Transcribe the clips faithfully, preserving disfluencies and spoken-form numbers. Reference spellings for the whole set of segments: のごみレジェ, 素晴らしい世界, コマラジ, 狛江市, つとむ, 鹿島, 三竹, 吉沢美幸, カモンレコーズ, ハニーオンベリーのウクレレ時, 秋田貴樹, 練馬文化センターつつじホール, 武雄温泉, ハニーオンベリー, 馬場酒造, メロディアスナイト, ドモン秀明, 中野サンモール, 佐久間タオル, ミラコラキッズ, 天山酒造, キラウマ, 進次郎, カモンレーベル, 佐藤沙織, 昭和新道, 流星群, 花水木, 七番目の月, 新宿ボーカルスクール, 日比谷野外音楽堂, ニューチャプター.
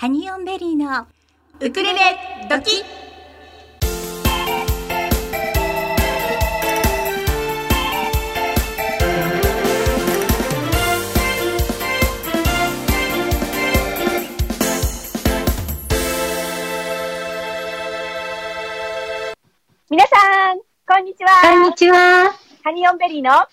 ハニオンベリーのウクレレドキッ。皆さんこんにちは。こんにちは。ハニオンベリーの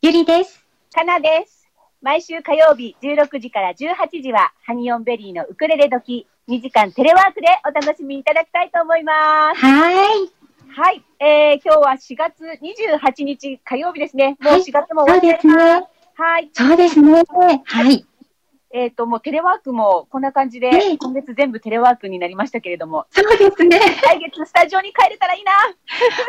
ゆりです。かなです。毎週火曜日じゅうろくじからじゅうはちじはハニオンベリーのウクレレ時にじかんテレワークでお楽しみいただきたいと思います。はい。はい、えー。今日はしがつにじゅうはちにち火曜日ですね。もうしがつも終わってます。はい。そうですね。はい。はい、えっ、ー、と、もうテレワークもこんな感じで、ね、今月全部テレワークになりましたけれども。そうですね。来月スタジオに帰れたらいいな。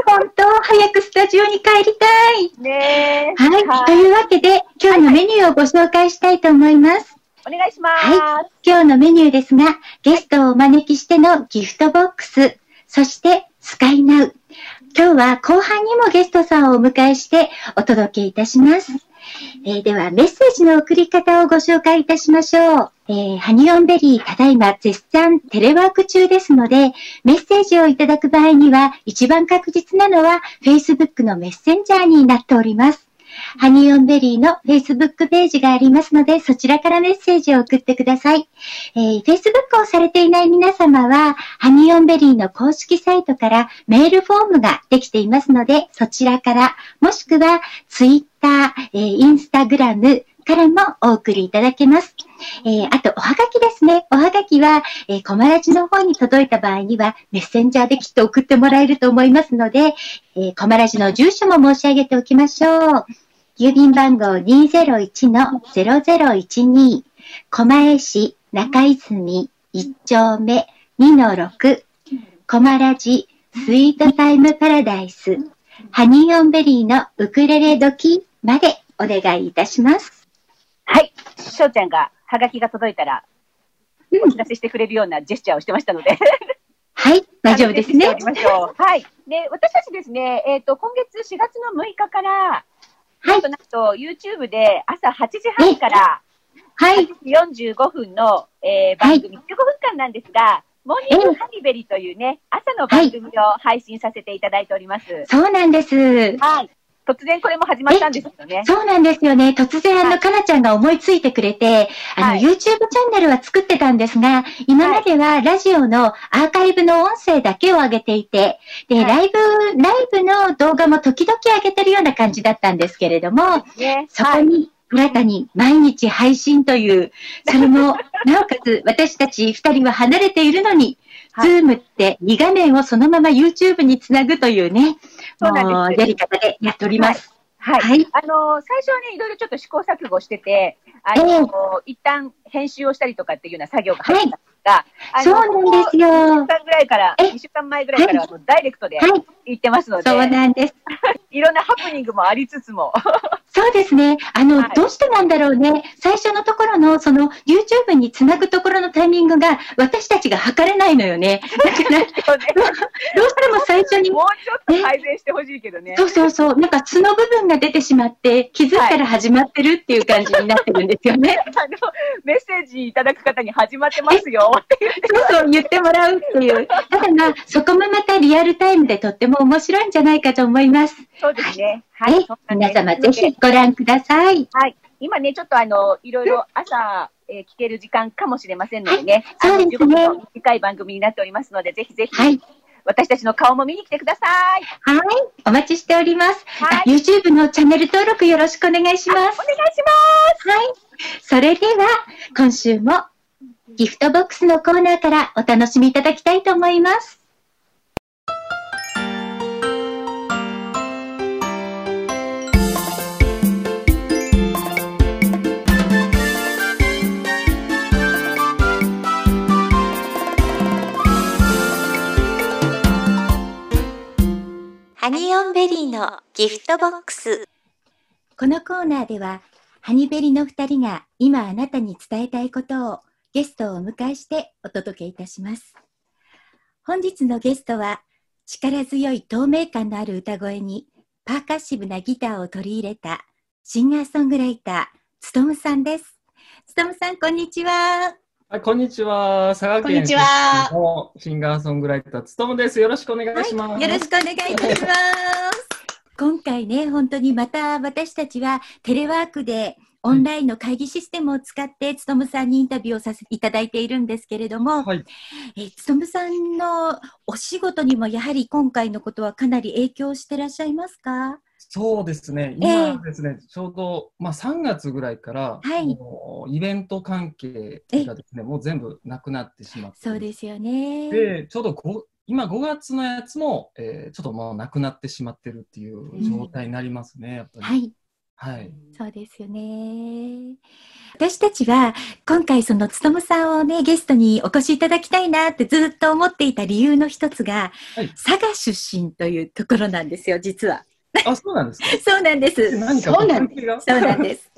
本当、早くスタジオに帰りたい。ねー。はい。はい、というわけで、今日のメニューをご紹介したいと思います。お願いします。はい。今日のメニューですが、ゲストをお招きしてのギフトボックス、そしてスカイナウ。今日は後半にもゲストさんをお迎えしてお届けいたします。えー、ではメッセージの送り方をご紹介いたしましょう。えー、ハニオンベリーただいま絶賛テレワーク中ですので、メッセージをいただく場合には一番確実なのは Facebook のメッセンジャーになっております。ハニオンベリーの Facebook ページがありますので、そちらからメッセージを送ってください。えー、Facebook をされていない皆様は、ハニオンベリーの公式サイトからメールフォームができていますので、そちらから、もしくは Twitter、えー、Instagram からもお送りいただけます。えー、あと、おはがきですね。おはがきは、えー、コマラジの方に届いた場合には、メッセンジャーできっと送ってもらえると思いますので、えー、コマラジの住所も申し上げておきましょう。郵便番号 にーぜろいちのぜろぜろいちに 狛江市中泉いっちょうめ にのろく 狛ラジスイートタイムパラダイスハニーオンベリーのウクレレ時までお願いいたします。はい、しょうちゃんがハガキが届いたらお知らせしてくれるようなジェスチャーをしてましたのではい、大丈夫ですね。はい、で私たちですね、えーと、今月しがつのむいかからはい、なんと YouTube で朝はちじはんからはちじよんじゅうごふんの、えー、番組じゅうごふんかんなんですが、モーニングハニベリというね、朝の番組を配信させていただいております。はい、そうなんです。はい。突然これも始まったんですよね。そうなんですよね。突然あの、はい、かなちゃんが思いついてくれて、あの、はい、YouTube チャンネルは作ってたんですが、今まではラジオのアーカイブの音声だけを上げていて、で、ライブ、はい、ライブの動画も時々上げてるような感じだったんですけれども、ね、そこに、はい、新たに毎日配信という、それも、なおかつ私たち二人は離れているのに、はい、Zoom ってにがめんをそのまま YouTube につなぐというね、もうやり方でやっております。はい。はいはい、あのー、最初はね、いろいろちょっと試行錯誤してて、あのーえー、一旦編集をしたりとかっていうような作業が入ったんですが、はい、そうなんですよ。いっしゅうかんぐらいから、にしゅうかんまえぐらいから、はい、ダイレクトで行ってますので、はい、そうなんです。いろんなハプニングもありつつも。そうですね。あの、はい、どうしてなんだろうね。最初のところの、その、YouTube につなぐところのタイミングが、私たちが測れないのよね。だから、ね、どうしても最初に。もうちょっと改善してほしいけどね。ね。そうそうそう。なんか、素の部分が出てしまって、気づいたら始まってるっていう感じになってるんですよね。はい、あの、メッセージいただく方に始まってますよって言って。そうそう、言ってもらうっていう。ただまあ、そこもまたリアルタイムでとっても面白いんじゃないかと思います。そうですね。はい。はい、皆様、ぜひ。ご覧ください。はい。今ね、ちょっとあの、いろいろ朝、えー、聞ける時間かもしれませんのでね。はい、そうですね。短い番組になっておりますので、ぜひぜひ、はい、私たちの顔も見に来てください。はい。お待ちしております。はい、YouTube のチャンネル登録よろしくお願いします。お願いします。はい。それでは、今週もギフトボックスのコーナーからお楽しみいただきたいと思います。ハニオンベリーのギフトボックス。このコーナーではハニベリのふたりが今あなたに伝えたいことをゲストをお迎えしてお届けいたします。本日のゲストは力強い透明感のある歌声にパーカッシブなギターを取り入れたシンガーソングライターつとむさんです。つとむさん、こんにちは。はい、こんにちは。佐賀県のシンガーソングライターつとむです。よろしくお願いします。はい、よろしくお願いいたします。今回ね、本当にまた私たちはテレワークでオンラインの会議システムを使ってつとむさんにインタビューをさせていただいているんですけれども、はい、えつとむさんのお仕事にもやはり今回のことはかなり影響してらっしゃいますか？そうですね、今ですね、えー、ちょうど、まあ、さんがつぐらいから、はい、イベント関係がですね、もう全部なくなってしまって、そうですよね。で、ちょうどご今ごがつのやつも、えー、ちょっともうなくなってしまってるっていう状態になりますね、うん、やっぱり。はいはい、そうですよね。私たちは今回そのつとむさんをねゲストにお越しいただきたいなってずっと思っていた理由の一つが、はい、佐賀出身というところなんですよ、実は。あ、そうなんですか。そうなんです。何かそうなんです。そうなんです。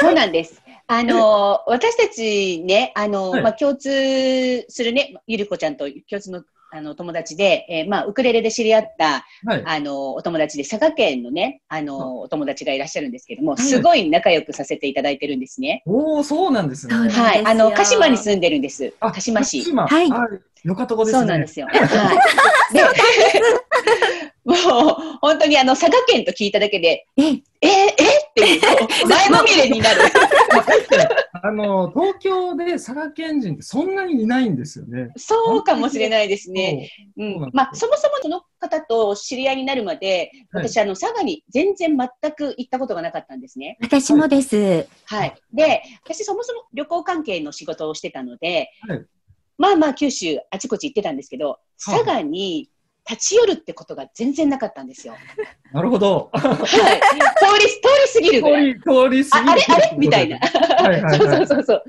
そうなんです。あの私たちね、あの、はい、まあ共通するね、ゆりこちゃんと共通のあの友達で、えー、まあウクレレで知り合った、はい、あのお友達で佐賀県のね、あの、はい、お友達がいらっしゃるんですけども、すごい仲良くさせていただいてるんですね。はい、おお、そうなんですね。はい、あの鹿島に住んでるんです。鹿島市。鹿島。はい。よかとこですね。そうなんですよ。はい。でもう本当にあの佐賀県と聞いただけで、えええって前まみれになる。あの東京で佐賀県人ってそんなにいないんですよね。そうかもしれないですね。うん。まあそもそもその方と知り合いになるまで、私あの佐賀に全然全く行ったことがなかったんですね。私もです。はい。で、私そもそも旅行関係の仕事をしてたので、まあまあ九州あちこち行ってたんですけど、佐賀に立ち寄るってことが全然なかったんですよ。なるほど。はい。通り、通り過ぎるぐらい。通り、通り過ぎる。あれ、あれみたいな。はいはいはい。そうそうそう。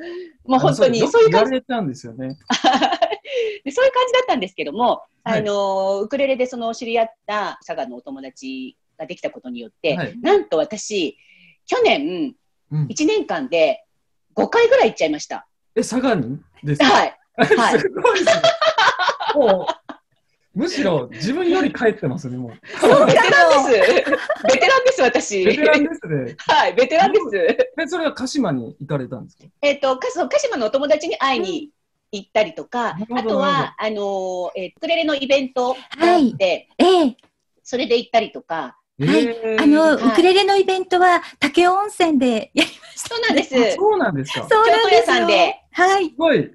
もう本当に、そういう感じ。言われたんですよね。そういう感じだったんですけども、あの、ウクレレでその知り合った佐賀のお友達ができたことによって、はい、なんと私、去年、うん、いちねんかんでごかいぐらい行っちゃいました。え、佐賀にですか？はい。はい。すごいですね。もうむしろ自分より帰ってますね、もう。そう、ベテランです。ベテランです、私。ベテランですね。はい、ベテランです。え、それは鹿島に行かれたんですか？えっと、鹿島のお友達に会いに行ったりとか、あとは、あの、ウクレレのイベントがあって、それで行ったりとか。はい、あの、ウクレレのイベントは、武雄温泉でやりました。そうなんです。そうなんですか。そうなんです。京都屋さんで。はい。すごい。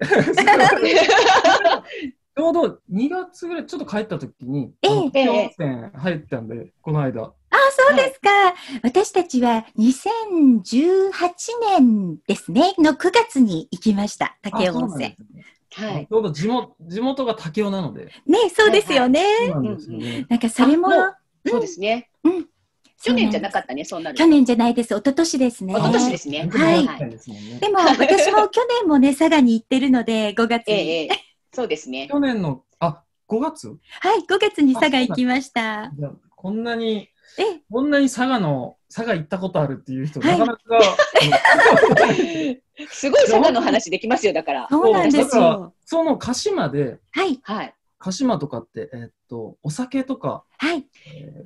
ちょうどにがつぐらい、ちょっと帰った時に、よんせん入ったんで、この間。ああ、そうですか。はい、私たちはにせんじゅうはちねんですね、のくがつに行きました、武雄温泉。はい、ちょうど地元、地元が武雄なので。ね、そうですよね。なんかそれも。そうですね。うん。去年じゃなかったね、そうなる。去年じゃないです。一昨年ですね。一昨年ですね。はい。でも、私も去年もね、佐賀に行ってるので、ごがつに。そうですね。去年の、あ、ごがつ？はい、ごがつに佐賀行きました。じゃあこんなに、こんなに佐賀の、佐賀行ったことあるっていう人、なかなか。すごい佐賀の話できますよ、だから。そうなんですよ。その鹿島で、はい、はい。鹿島とかって、えっと、お酒とか、はい。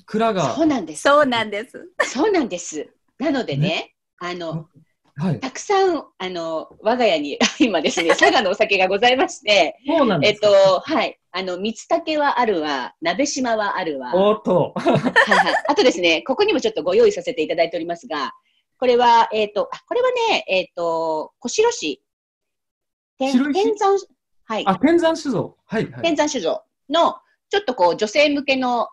蔵が。そうなんです。そうなんです。そうなんです。なのでね、あの、はい、たくさんあの我が家に今ですね佐賀のお酒がございまして、えっとはいあの三竹はあるわ、鍋島はあるわ、おっと、はいはい、あとですねここにもちょっとご用意させていただいておりますが、これはえっとあこれはねえっと小白市天山はいあ天山酒造はい、はい、天山酒造のちょっとこう女性向けの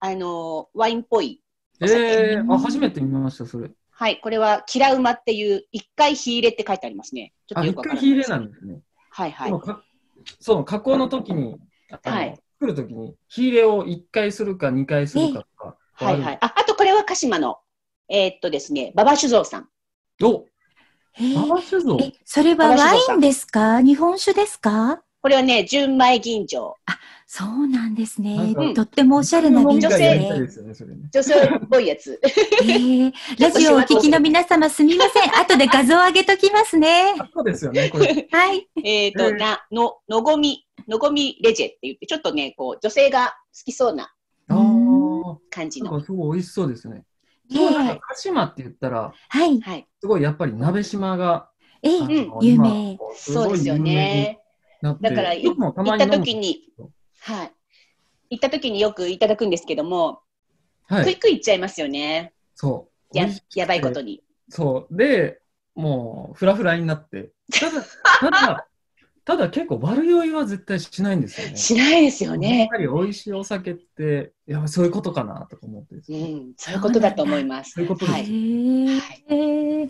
あのワインっぽいお酒、えー、あ初めて見ましたそれ。はい、これはキラウマっていう一回火入れって書いてありますね。ちょっとよくわからないです。あ、一回火入れなんですね。はいはい。その加工の時に、はい、作る時に火入れを一回するか二回するかとか。はいはい。あ、あとこれは鹿島のえー、っとですね、馬場酒造さん。お。馬場酒造。え、それはワインですか？日本酒ですか？これはね、純米吟醸。あ、そうなんですね。とってもおしゃれな吟醸ですね。女性っぽいやつ。ラジオをお聞きの皆様すみません。後で画像を上げときますね。そうですよね。はい。えっと、な、の、のごみ、のごみレジェって言って、ちょっとね、こう、女性が好きそうな感じの。なんかすごい美味しそうですね。鹿島って言ったら、はい。すごいやっぱり鍋島が。有名。そうですよね。だから行った時に、はい、行った時によくいただくんですけども、はい、クイックいっちゃいますよね。そう。や、やばいことに。そうで、もうフラフラになって。ただただただ結構悪酔いは絶対しないんですよね。しないですよね。やっぱり美味しいお酒っていやそういうことかなとか思って、うん、そういうことだと思います。そういうことです。はい。はい。あ、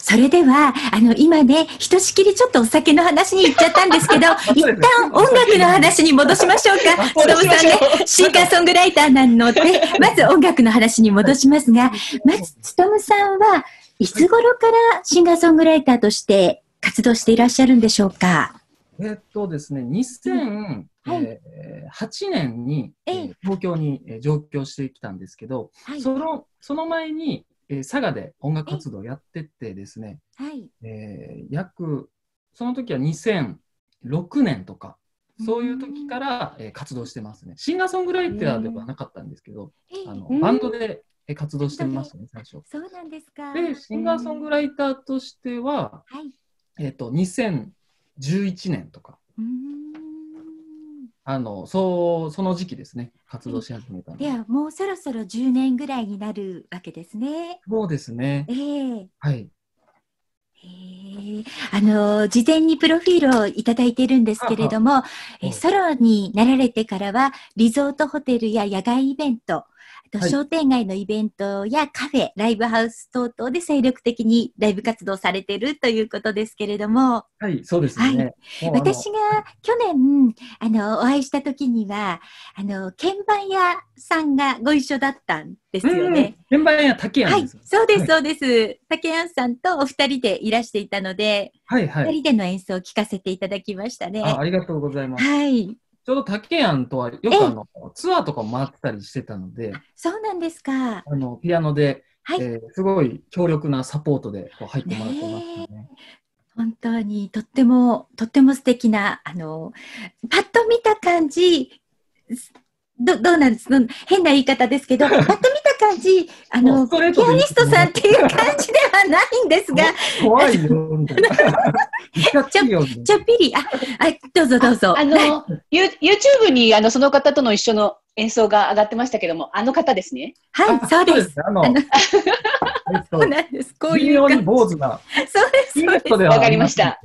それではあの今ねひとしきりちょっとお酒の話に行っちゃったんですけど一旦音楽の話に戻しましょうか。つとむさんねシンガーソングライターなのでまず音楽の話に戻しますが、まずつとむさんはいつ頃からシンガーソングライターとして活動していらっしゃるんでしょうか。えっとですね、にせんはちねんに、えー、東京に、えー、上京してきたんですけど、はい、その、その前に、えー、佐賀で音楽活動をやってってですね、はいえー、約その時はにせんろくねんとかそういう時から、えー、活動してますね。シンガーソングライターではなかったんですけど、えー、あのバンドで活動してましたね、えー、最初。そうなんですか。でシンガーソングライターとしては、えー、えーとにせんじゅういちねんとかうーんあのそうその時期ですね活動し始めたので、いやもうそろそろじゅうねんぐらいになるわけですね。そうですね、えー、はい、えー、あの事前にプロフィールをいただいているんですけれども、えソロになられてからはリゾートホテルや野外イベント、商店街のイベントやカフェ、ライブハウス等々で精力的にライブ活動されているということですけれども、はい、そうですね。はい、私が去年あのお会いした時にはあの鍵盤屋さんがご一緒だったんですよね。鍵盤屋竹庵です。はい、そうですそうです。はい、竹庵さんとお二人でいらしていたので、はいはい、二人での演奏を聞かせていただきましたね。あ、ありがとうございます。はい。ちょうど竹庵とはよくあのツアーとかも回ってたりしてたので、そうなんですか。あのピアノで、はいえー、すごい強力なサポートでこう入ってもらってましたね。本当にとってもとっても素敵なあのパッと見た感じ ど, どうなんですか、変な言い方ですけどパッと見た感じあのピアニストさんっていう感じではないんですが怖いよみたいなちょっぴり、あ、あ、どうぞどうぞ。あの、YouTube にあのその方との一緒の演奏が上がってましたけども、あの方ですね。はい、そうです。あの、そうなんです。こういうように坊主な。そうです。そうです。わかりました。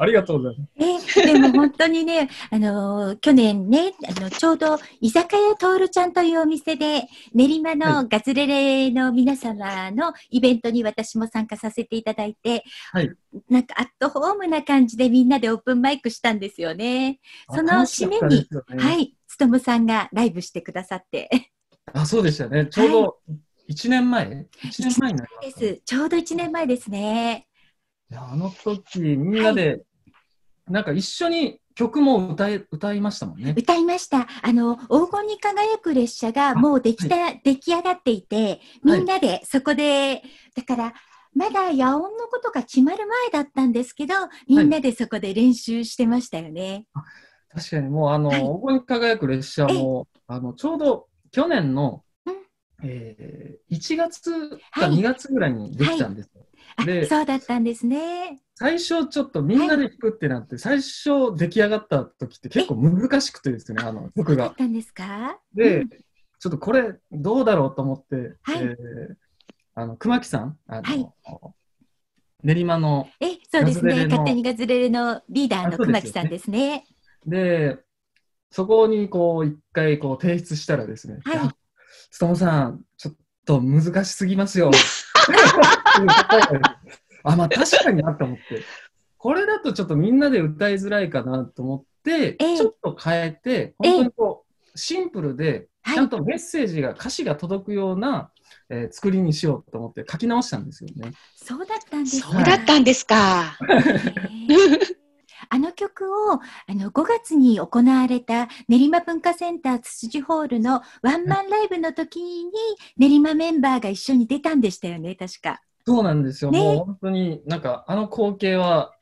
ありがとうございます。え、でも本当にね、あの去年ね、あのちょうど居酒屋トールちゃんというお店で練馬のガズレレの皆様のイベントに私も参加させていただいて、はい、なんかアットホームな感じでみんなでオープンマイクしたんですよね。その締めに、ね、はい、つとむさんがライブしてくださって。あ、そうでしたね。ちょうどいちねんまえ、いちねんまえになりますかね。です。ちょうどいちねんまえですね。いや、あの時みんなで、はい、なんか一緒に曲も歌え、歌いましたもんね。歌いました。あの、黄金に輝く列車がもうできた、はい、出来上がっていて、みんなでそこで、だから、まだ野音のことが決まる前だったんですけど、みんなでそこで練習してましたよね。はい、確かに、もうあの、はい、黄金に輝く列車も、あの、ちょうど去年の、えー、いちがつかにがつぐらいにできたんですよ。はいはい、そうだったんですね。最初ちょっとみんなで弾くってなって、はい、最初出来上がった時って結構難しくてですね、あの曲が。そうだったんですか。で、うん、ちょっとこれどうだろうと思って、はい、えー、あの熊木さん、あの、はい、練馬のえそうですね、勝手にガズレレのリーダーの熊木さんですね。で、そこにこう一回こう提出したらですね、はい、つとむさん、ちょっと難しすぎますよ。あ、まあ確かになと思って。これだとちょっとみんなで歌いづらいかなと思って、えー、ちょっと変えて、本当にこう、シンプルで、ちゃんとメッセージが、はい、歌詞が届くような、えー、作りにしようと思って書き直したんですよね。そうだったんですか。そうだったんですか。あの曲をあのごがつに行われた練馬文化センターつつじホールのワンマンライブの時に練馬メンバーが一緒に出たんでしたよね、確か。そうなんですよ、ね、もう本当になんかあの光景は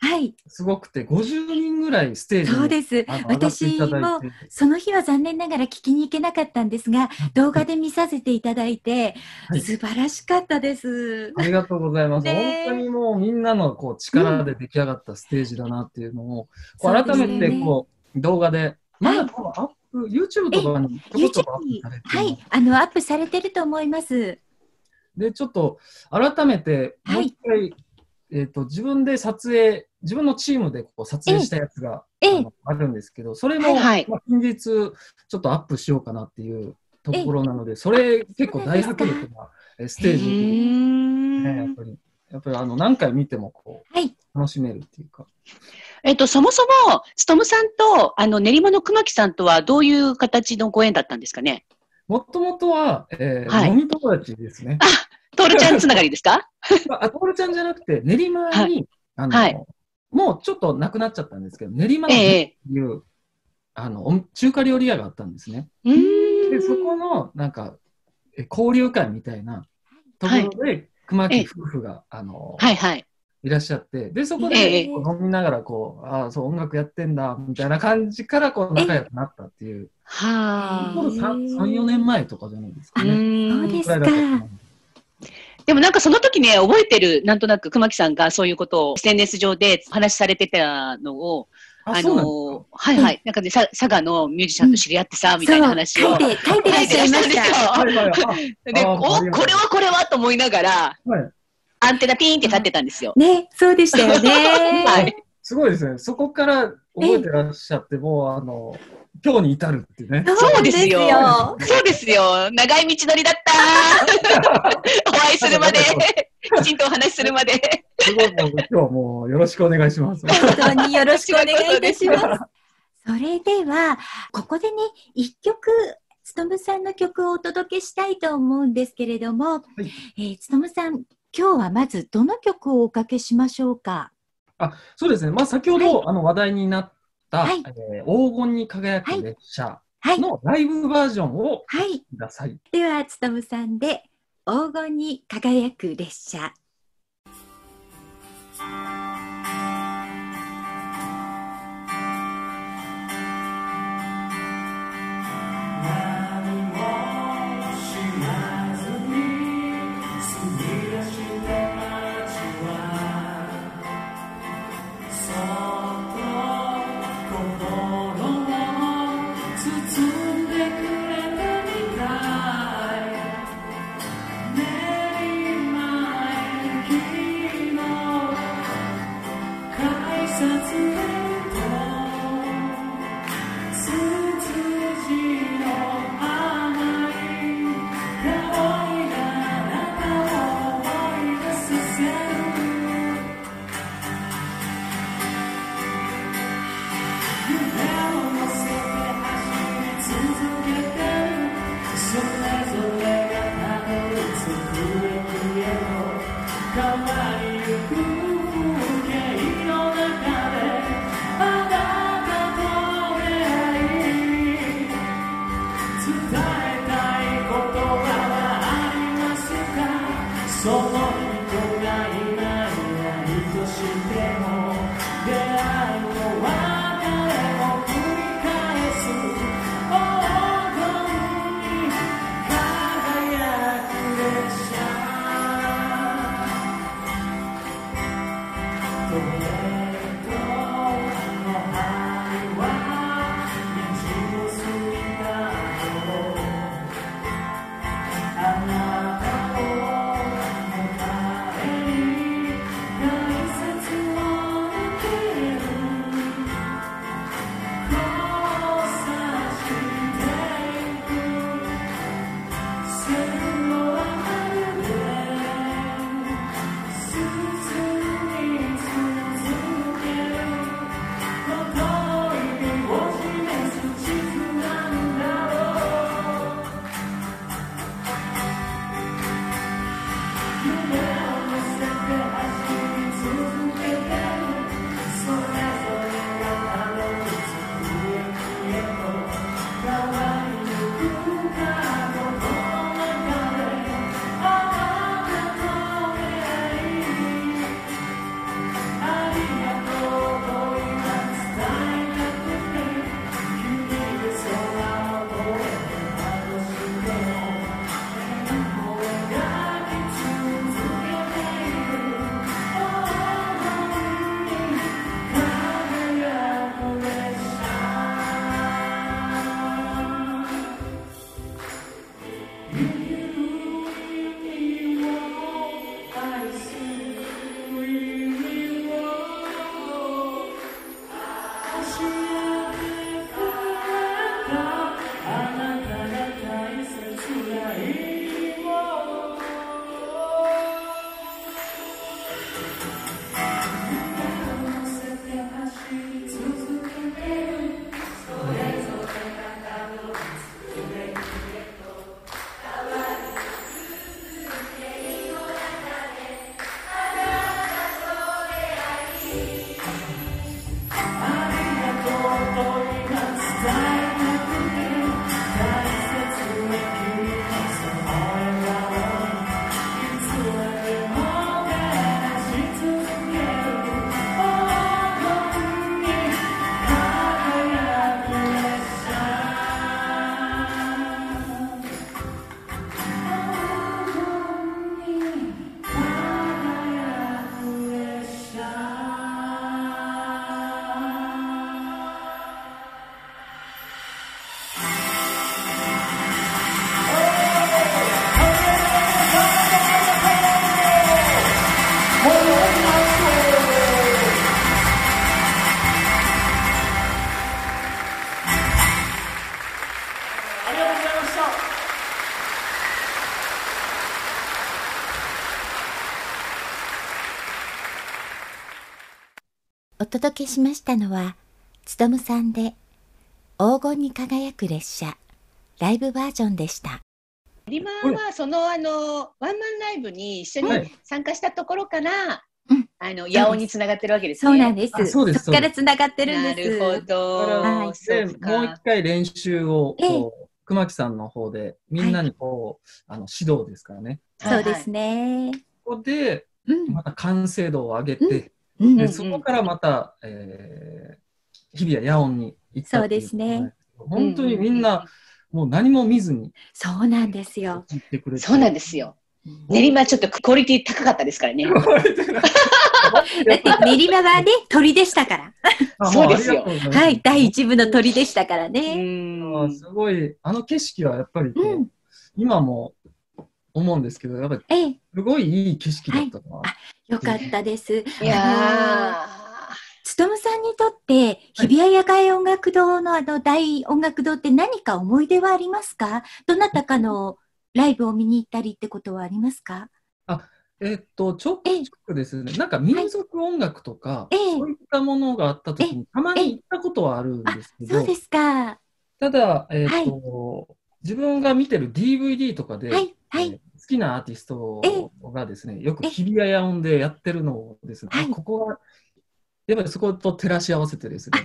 すごくて、はい、ごじゅうにんぐらいステージにそうです私もその日は残念ながら聞きに行けなかったんですが動画で見させていただいて、はい、素晴らしかったですありがとうございます、ね、本当にもうみんなのこう力で出来上がったステージだなっていうのを、うん、こう改めてこう、ね、動画でまだ多分アップ、はい、YouTube とかにちょこちょこアップされてます、はい、あのアップされてると思いますでちょっと改めてもう一回、はいえーと、自分で撮影自分のチームでこう撮影したやつが、えー、あの、あるんですけどそれも、はいはいまあ、近日ちょっとアップしようかなっていうところなので、えー、それ結構大迫力なステージで、ね、やっぱり、やっぱりあの何回見てもこう、はい、楽しめるっていうか。えっと、そもそも勉さんとあの練馬の熊木さんとはどういう形のご縁だったんですかね。もともとは、えーはい、飲み友達ですね。あ、トールちゃんつながりですかあ、トールちゃんじゃなくて、練馬に、はいあのはい、もうちょっとなくなっちゃったんですけど、練馬のっていう、えー、あの中華料理屋があったんですね。うんで、そこのなんか交流会みたいなところで、はい、熊木夫婦が、えーあのはいはい、いらっしゃって、でそこで、えー、飲みながらこう、ああ、そう、音楽やってんだみたいな感じからこう仲良くなったっていう。えーはあ、さん、よねんまえとかじゃないですかね。そうですか。でもなんかその時ね、覚えてる、なんとなく熊木さんがそういうことを エスエヌエス 上でお話しされてたのを、あのはいはい、うん、なんかね、佐賀のミュージシャンと知り合ってさ、うん、みたいな話を書いて書いてらっしゃいました。はいはいはい、で、お、これはこれはと思いながら、はい、アンテナピーンって立ってたんですよ。ね、そうでしたよね。はい、すごいですね。そこから覚えてらっしゃって、もうあの。今日に至るってね。そうですよ。そうですよ。長い道のりだった。お会いするまで、きちんとお話しするまで。すごい今日はもうよろしくお願いします。本当によろしくお願いいたします。それではここでね一曲。勉さんの曲をお届けしたいと思うんですけれども、はいえー、勉さん今日はまずどの曲をおかけしましょうか。あ、そうですね。まあ先ほど、はい、あの話題になったはいえー、黄金に輝く列車のライブバージョンをください、はいはい、では勉さんで黄金に輝く列車お届けしましたのは、つとむさんで黄金に輝く列車ライブバージョンでした。リマはそのあのワンマンライブに一緒に参加したところから、うん、あの八尾につながってるわけですね。そうなんです。そこからつながってるんです。なるほど。はい、でもう一回練習を熊木さんの方でみんなにこう、はい、あの指導ですからね。そうですね。ここでまた完成度を上げて、うん、でそこからまた、えー、日比谷野音に行ったっていう。そうですね。本当にみんな。もう何も見ずに。そうなんですよ。そうなんですよ。練馬ちょっとクオリティ高かったですからね。だって練馬はね、鳥でしたから。そうですよ。はい、第一部の鳥でしたからね。うん、すごい、あの景色はやっぱり、うん、今も思うんですけど、やっぱりすごいいい景色だったな。はい、よかったです。いやー。勉さんにとって日比谷野外音楽堂 の, あの大音楽堂って何か思い出はありますか？どなたかのライブを見に行ったりってことはありますか？あ、えー、っとちょっとですね、なんか民族音楽とか、はい、そういったものがあった時にたまに行ったことはあるんですけど、そうですか。ただ、えーっとはい、自分が見てる ディーブイディー とかで、はいはい、えー好きなアーティストがですね、よく日比谷野音でやってるのをですね、ここはやっぱりそこと照らし合わせてですね、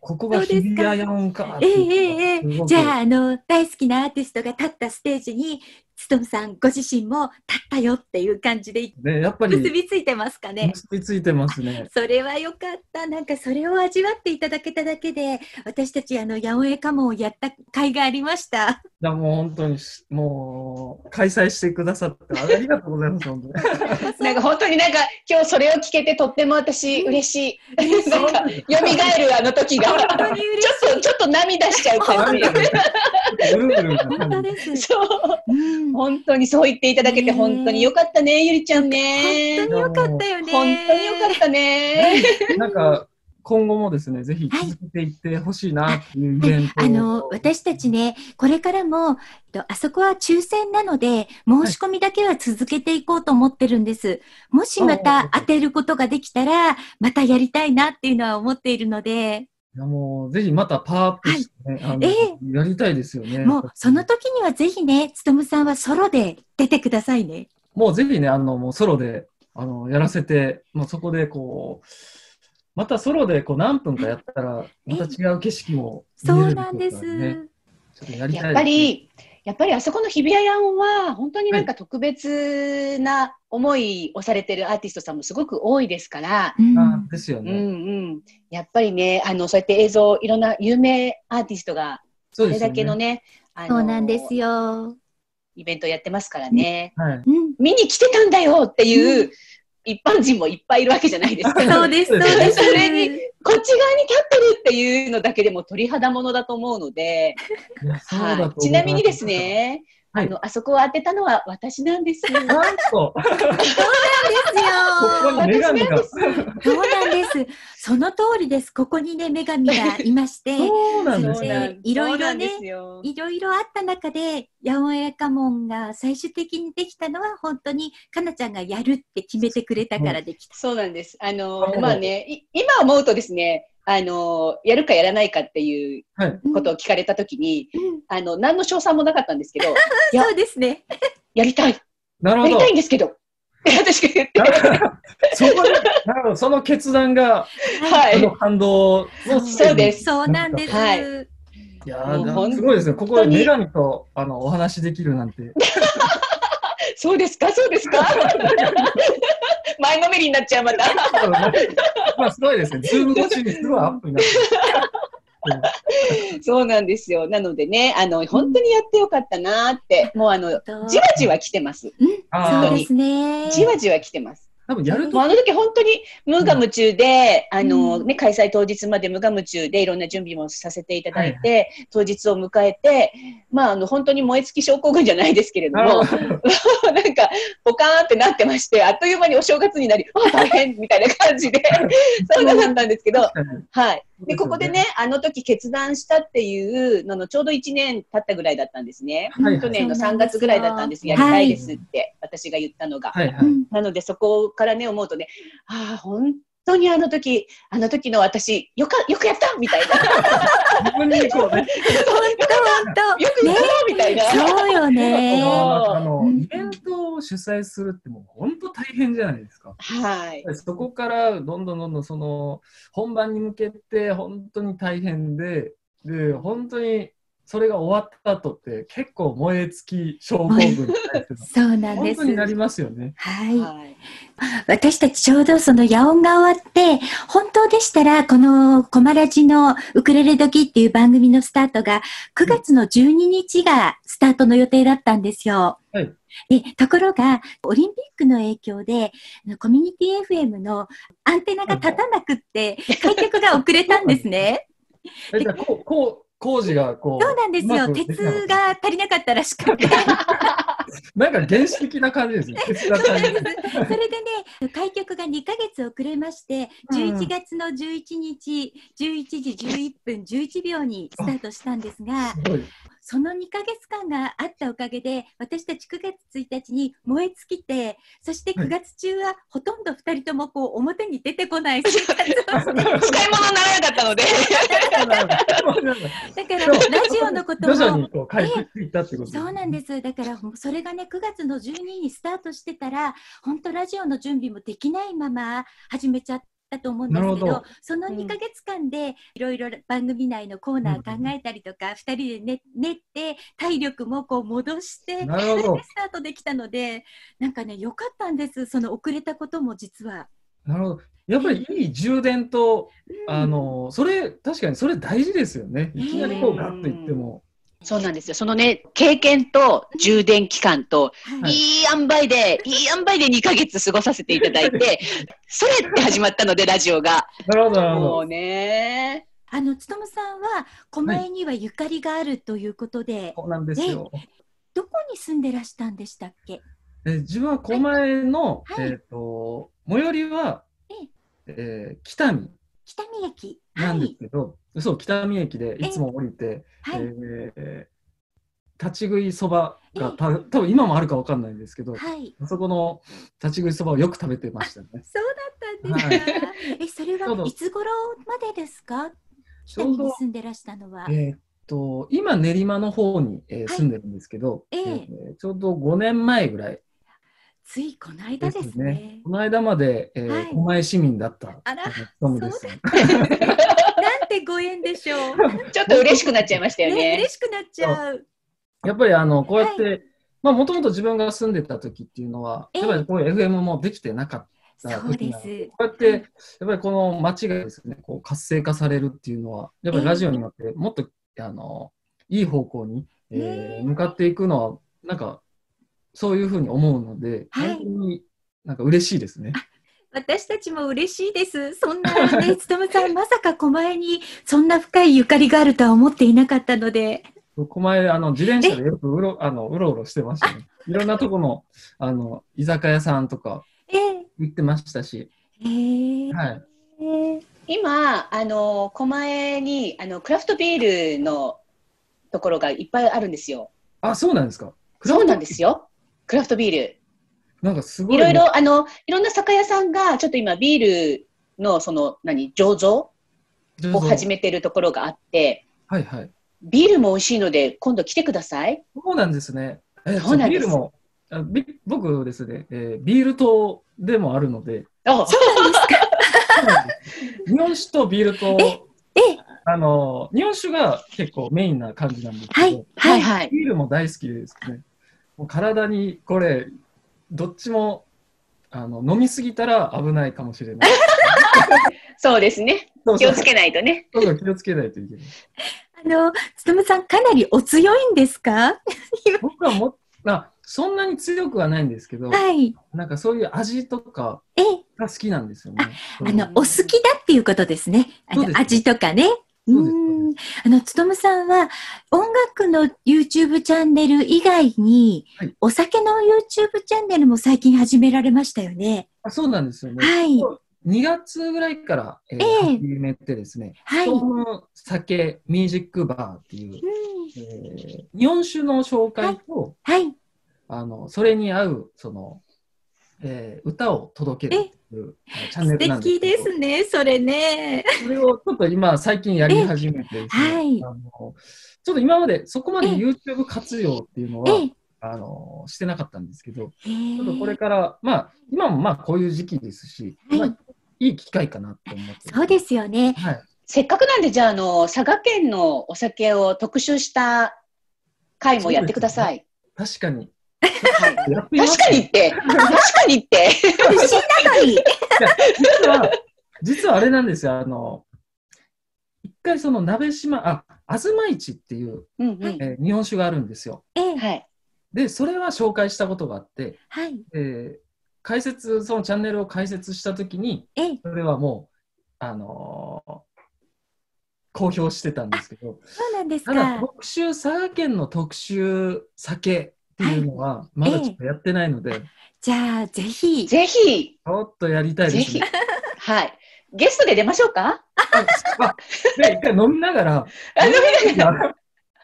ここが日比谷野音か。ええええ。じゃあ、あの、大好きなアーティストが立ったステージに、勉さんご自身も立ったよっていう感じで、ね、やっぱり結びついてますかね。結びついてますね。それはよかった。なんかそれを味わっていただけただけで、私たち、あの、野音へカモンをやった甲斐がありました。いや、もう本当に、もう、開催してくださって、ありがとうございます、本当に。なんか本当になんか、今日それを聞けて、とっても私、嬉しい。なんかよみがえるあの時がちょっとちょっと涙しちゃう感じ。本当です。そう、うん、本当にそう言っていただけて本当に良かったね、ゆりちゃんね。本当に良かったよね。本当に良かったね。なんか今後もですね、ぜひ続けていってほしいなっていうイベントを、はい、あの私たちね、これからもあそこは抽選なので申し込みだけは続けていこうと思ってるんです、はい、もしまた当てることができたらまたやりたいなっていうのは思っているので、いやもうぜひまたパワーアップして、ね、はい、えー、やりたいですよね。もうその時にはぜひね、勉さんはソロで出てくださいね。もうぜひね、あのもうソロであのやらせて、もうそこでこうまたソロでこう何分かやったらまた違う景色も見れるとかね。そうなんです。ちょっとやりたいですね。やっぱりやっぱりあそこの日比谷野音は本当になんか特別な思いをされてるアーティストさんもすごく多いですから、うん、ですよね、うんうん、やっぱりね、あのそうやって映像いろんな有名アーティストがそれだけのね、あの、そうなんですよ、イベントやってますからね、はい、見に来てたんだよっていう、うん、一般人もいっぱいいるわけじゃないですか。そうです、そうです。それに、こっち側に立ってるっていうのだけでも鳥肌ものだと思うので、はい、ちなみにですね、はい、あの、あそこを当てたのは私なんです。なんと。そうなんですよ。ここに女神が。そうなんです。その通りです。ここにね、女神がいまして、そうなんですね。いろいろね、いろいろあった中で、野音へカモンが最終的にできたのは本当にかなちゃんがやるって決めてくれたからできた。そうなんです。あのまあね、今思うとですね、あのやるかやらないかっていうことを聞かれたときに、はい、あの何の賞賛もなかったんですけど、そうですね。やりたい。なるほど。やりたいんですけど。私が言ってそこでなるほど、その決断が、はい、の感動をそうです。そうなんです。はい。いやー、すごいですね。ここで女神とあのお話できるなんて。そうですか、そうですか。前のめりになっちゃう、また。まあ、すごいですね。ズーム越しにすごいアップになってそうなんですよ。なのでね、あの、本当にやってよかったなって、もうあの、じわじわ来てます。そうですね。じわじわ来てます。多分やるとあの時本当に無我夢中で、うん、あのね、開催当日まで無我夢中でいろんな準備もさせていただいて、はいはい、当日を迎えて、まあ、あの本当に燃え尽き症候群じゃないですけれども、なんかポカーンってなってまして、あっという間にお正月になり、あ大変みたいな感じでそうなかったんですけど、はい、でここでね、あの時決断したっていうののちょうどいちねん経ったぐらいだったんですね、はいはい、去年のさんがつぐらいだったんです。やりたいですって私が言ったのが、はいはい、なのでそこをからね、思うとね、ああ本当にあの時あの時の私よかよくやったみたいな自分にこうね本当本当よくやったみたいな、そうよね。あのイベントを主催するってもう本当大変じゃないですか。はい。そこからどんどんどんどんその本番に向けて本当に大変で、で本当にそれが終わった後って結構燃え尽き症候群みたいなそうなんです、本当になりますよね。はい、はい、私たちちょうどその野音が終わって本当でしたらこのコマラジのウクレレ時っていう番組のスタートがくがつのじゅうににちがスタートの予定だったんですよ。はい、でところがオリンピックの影響でコミュニティ エフエム のアンテナが立たなくって開脚が遅れたんですね。え、じゃあこうこう工事がこう、そうなんですよ。鉄が足りなかったらしくてなんか原始的な感じですね。それでね、開局がにかげつ遅れまして、じゅういちがつのじゅういちにち、じゅういちじじゅういっぷんじゅういちびょうにスタートしたんですが、そのにかげつかんがあったおかげで、私たちくがつついたちに燃え尽きて、そしてくがつちゅうはほとんどふたりともこう表に出てこない生活をして、使い物にならなかったので。だからラジオのことも徐々にこう回復していったってことですね。そうなんです。だからそれがね、くがつのじゅうににスタートしてたら本当ラジオの準備もできないまま始めちゃったと思うんですけ ど, どそのにかげつかんでいろいろ番組内のコーナー考えたりとか、うん、ふたりで 練, 練って体力もこう戻してなるほどスタートできたので、なんかね良かったんです、その遅れたことも実は。なるほど、やっぱりいい充電と、うん、あのそれ確かにそれ大事ですよね。いきなりこうガッといっても、そうなんですよ。そのね、経験と充電期間と、はい、いい塩梅で、いい塩梅でにかげつ過ごさせていただいて、それって始まったので、ラジオが。なるほど。もうね。あの、つとむさんは、狛江にはゆかりがあるということで、はい、そうなんですよ。どこに住んでらしたんでしたっけ？え、自分は狛江の、はい、えっと、最寄りは、ええー、北見。北見駅なんですけど、はい、そう北見駅でいつも降りて、はい、えー、立ち食いそばがた多分今もあるかわかんないんですけど、はい、そこの立ち食いそばをよく食べてましたね。そうだったんですか。はい、え、それはいつ頃までですか？北見に住んでらしたのは。えー、っと今練馬の方に、えー、住んでるんですけど、はい、えー、ちょうどごねんまえぐらい。ついこの間ですね。この間まで、えーはい、狛江市民だった。あら、そうです。なんてご縁でしょう。ちょっと嬉しくなっちゃいましたよね。ね、嬉しくなっちゃう。やっぱりあのこうやって、はい、まあもともと自分が住んでた時っていうのは、やっぱりこういう エフエム もできてなかった時なので、こうやってやっぱりこの街がですね、こう活性化されるっていうのは、やっぱりラジオになってもっとあのいい方向に、えー、向かっていくのはなんか。そういうふうに思うので、はい、本当になんか嬉しいですね。私たちも嬉しいです。そんなね、つとむさんまさか狛江にそんな深いゆかりがあるとは思っていなかったので。狛江あの自転車でよくうろあのうろうろしてましたね。いろんなとこのあの居酒屋さんとか行ってましたし。えー、はい。えー、今あの狛江にあのクラフトビールのところがいっぱいあるんですよ。あ、そうなんですか。そうなんですよ。クラフトビールなんかすごい、ね、いろいろあのいろんな酒屋さんがちょっと今ビールのその何醸造を始めてるところがあって、はいはい、ビールも美味しいので今度来てください。そうなんですね。え、そうなんです。ビールもあび僕ですね、えー、ビール党でもあるので。あ、そうなんですか。日本酒とビール党。あの日本酒が結構メインな感じなんですけど、はいはいはい、ビールも大好きですね。もう体にこれどっちもあの飲みすぎたら危ないかもしれない。そうですね。気をつけないとね。そうそう、気をつけないといけない。あのつとむさんかなりお強いんですか？僕はもあそんなに強くはないんですけど、はい、なんかそういう味とかが好きなんですよね。あ、あのお好きだっていうことですね。あの味とかね。うん、あのつとむさんは音楽の ユーチューブ チャンネル以外に、はい、お酒の ユーチューブ チャンネルも最近始められましたよね。あ、そうなんですよね。はい、にがつぐらいから、えーえー、始めてですね、はい、人の酒ミュージックバーっていう、うん、えー、日本酒の紹介と、はいはい、あのそれに合うそのえー、歌を届けるっていうチャンネルなんですけど。素敵ですね、それね。それをちょっと今最近やり始めて、ね、はい、あのちょっと今までそこまで YouTube 活用っていうのはあのしてなかったんですけど、ちょっとこれから、まあ、今もまあこういう時期ですし、はい、まあ、いい機会かなと思って。そうですよね、はい、せっかくなんでじゃあ、あの佐賀県のお酒を特集した回もやってください。ね、確かに確かにって確かにって不審なのに実は実はあれなんですよ、あの一回その鍋島ああずまいちっていう、うんうん、えー、日本酒があるんですよ、えーはい、でそれは紹介したことがあって、はい、えー、解説そのチャンネルを解説したときに、えー、それはもうあのー、公表してたんですけど、そうなんですか。ただ特集佐賀県の特集酒っていうのはまだちょっとやってないので、はい、ええ、じゃあぜひぜひちょっとやりたいですね。はい、ゲストで出ましょうか。あ、で一回飲みながら飲みながら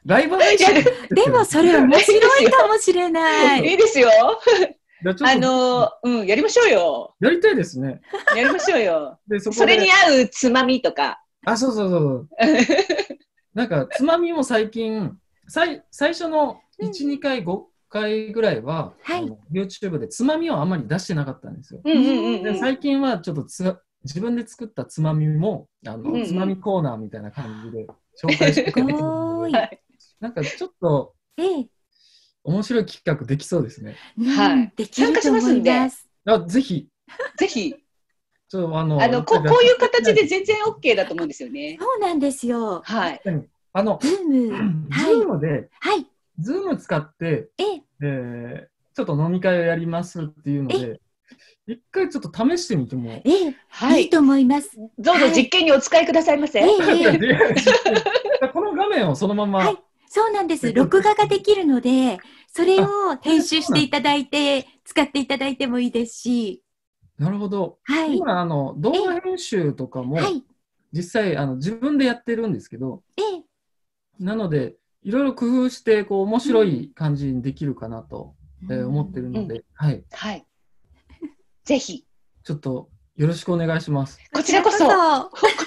ライブ配信 で, でもそれ面白いかもしれない。いいですよ。あのうんやりましょうよ。やりたいですね。やりましょうよ。で そ, こでそれに合うつまみとか。あ、そうそうそう。なんかつまみも最近さい最初のいち、うん、にかいごかいぐらいは、はい、YouTube でつまみをあまり出してなかったんですよ、うんうんうんうん、で最近はちょっとつ自分で作ったつまみもあの、うんうん、つまみコーナーみたいな感じで紹介してくれてるのでなんかちょっと、ええ、面白い企画できそうですね、はい、できると思います。あ、ぜひぜひちょっとあのあの こ, こういう形で全然 OK だと思うんですよね。そうなんですよ、はい、あの Zoom で、はい、Zoom 使って、ええー、ちょっと飲み会をやりますっていうので一回ちょっと試してみても、ええ、はい、いいと思います。どうぞ実験にお使いくださいませ、はい、ええ、この画面をそのまま、はい、そうなんです、録画ができるのでそれを編集していただいて使っていただいてもいいですし。なるほど、はい、今あの動画編集とかも実際あの自分でやってるんですけど、ええ、なのでいろいろ工夫してこう面白い感じにできるかなと、うん、えー、思ってるので、うん、はい、はい、ぜひちょっとよろしくお願いします。こちらこそこ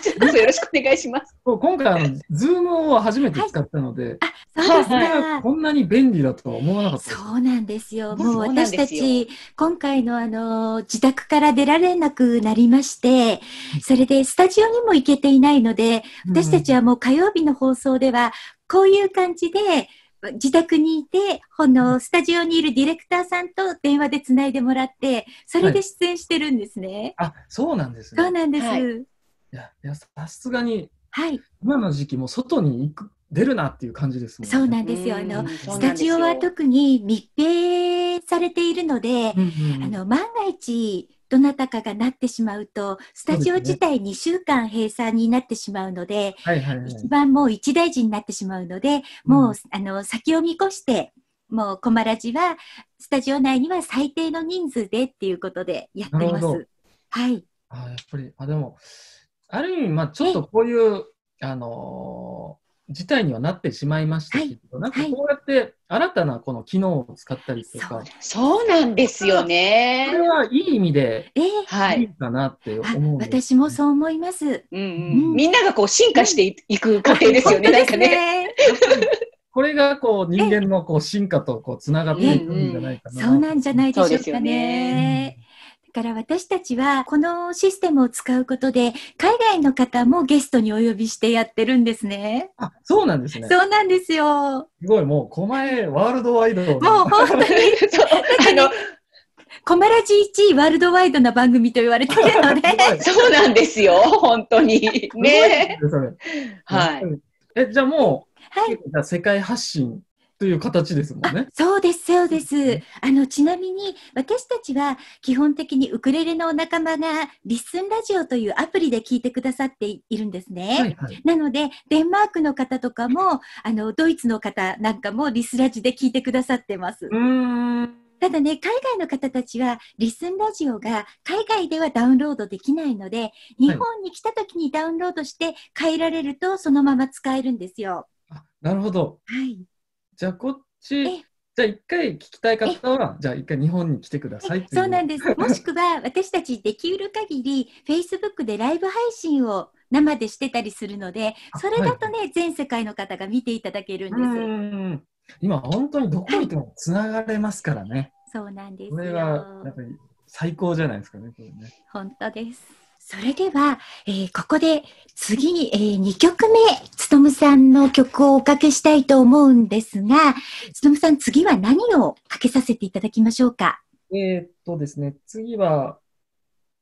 ちらこそよろしくお願いします。今回あの Zoom を初めて使ったので、はい、あ、そうですね、はい、こんなに便利だとは思わなかった。そうなんですよ。もう私たち今回のあの自宅から出られなくなりまして、それでスタジオにも行けていないので、私たちはもう火曜日の放送ではこういう感じで自宅にいてこのスタジオにいるディレクターさんと電話でつないでもらってそれで出演してるんですね、はい、あ、そうなんですね。そうなんです、はい、いや、いや、さすがに、はい、今の時期もう外に行く出るなっていう感じですもんね。そうなんですよ。あのスタジオは特に密閉されているので、うんうんうん、あの万が一どなたかがなってしまうとスタジオ自体にしゅうかん閉鎖になってしまうので、そうですね、はいはいはい、一番もう一大事になってしまうので、うん、もうあの先を見越してもうコマラジはスタジオ内には最低の人数でっていうことでやっています。はい、あ、やっぱりあでもある意味、まあ、ちょっとこういう、あのー、事態にはなってしまいましたけど、はい、なんかこうやって新たなこの機能を使ったりとか、はい、そう、そうなんですよね。これはいい意味で、えー、いいかなって思う、ね、私もそう思います、うんうんうん、みんながこう進化していく過程ですよね、うん、なんかねこれがこう人間のこう進化とこうつながっていくんじゃないかな、えーうんうん、そうなんじゃないでしょうかね。だから私たちはこのシステムを使うことで海外の方もゲストにお呼びしてやってるんですね。あ、そうなんですね。そうなんですよ。すごい、もう狛江ワールドワイド、もう本当にあの狛ラジいちいワールドワイドな番組と言われてるのでそうなんですよ、本当にね。はい、え、じゃあもう、はい、じゃあ世界発信という形ですもんね。そうです、そうです。あのちなみに私たちは基本的にウクレレのお仲間がリッスンラジオというアプリで聞いてくださっているんですね、はいはい、なのでデンマークの方とかもあのドイツの方なんかもリスラジで聞いてくださってます。うーん、ただね、海外の方たちはリスンラジオが海外ではダウンロードできないので日本に来た時にダウンロードして変えられるとそのまま使えるんですよ。あ、なるほど。はい、じゃあこっちじゃあいっかい聞きたい方は、じゃあいっかい日本に来てくださいっていう。そうなんです。もしくは私たちできうる限りFacebook でライブ配信を生でしてたりするので、それだとね、はい、全世界の方が見ていただけるんです。うん今本当にどこにいてもつながれますからね。そうなんですよ。これはやっぱり最高じゃないですかね、これね。本当です。それでは、えー、ここで次に、えー、にきょくめ、つとむさんの曲をおかけしたいと思うんですが、つとむさん、次は何をかけさせていただきましょうか。えーっとですね、次は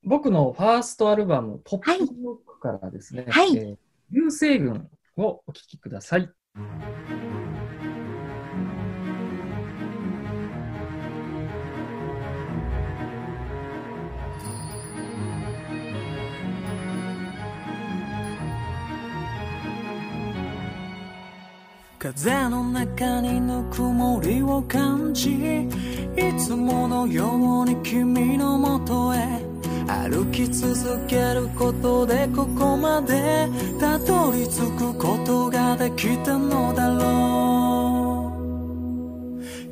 僕のファーストアルバム、ポップロックからですね、はい、えー、流星群をお聴きください。風の中にぬくもりを感じ、いつものように君のもとへ歩き続けることでここまでたどり着くことができたのだろ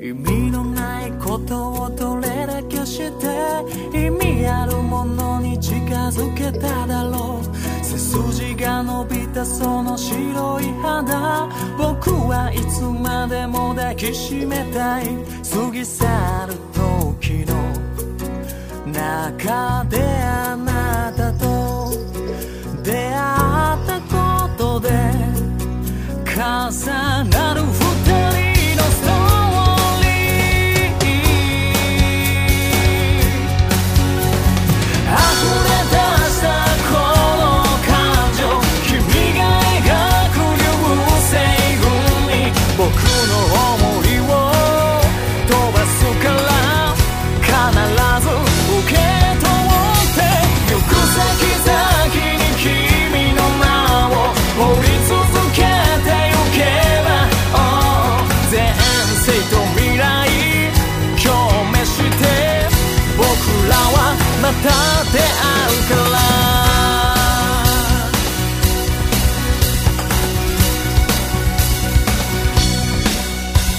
う。意味のないことをどれだけして意味あるものに近づけただろう。背筋が伸びたその白い肌、僕はいつまでも抱きしめたい。過ぎ去る時の中であなたと出会ったことで重なる二人のストーリー。「出会うから」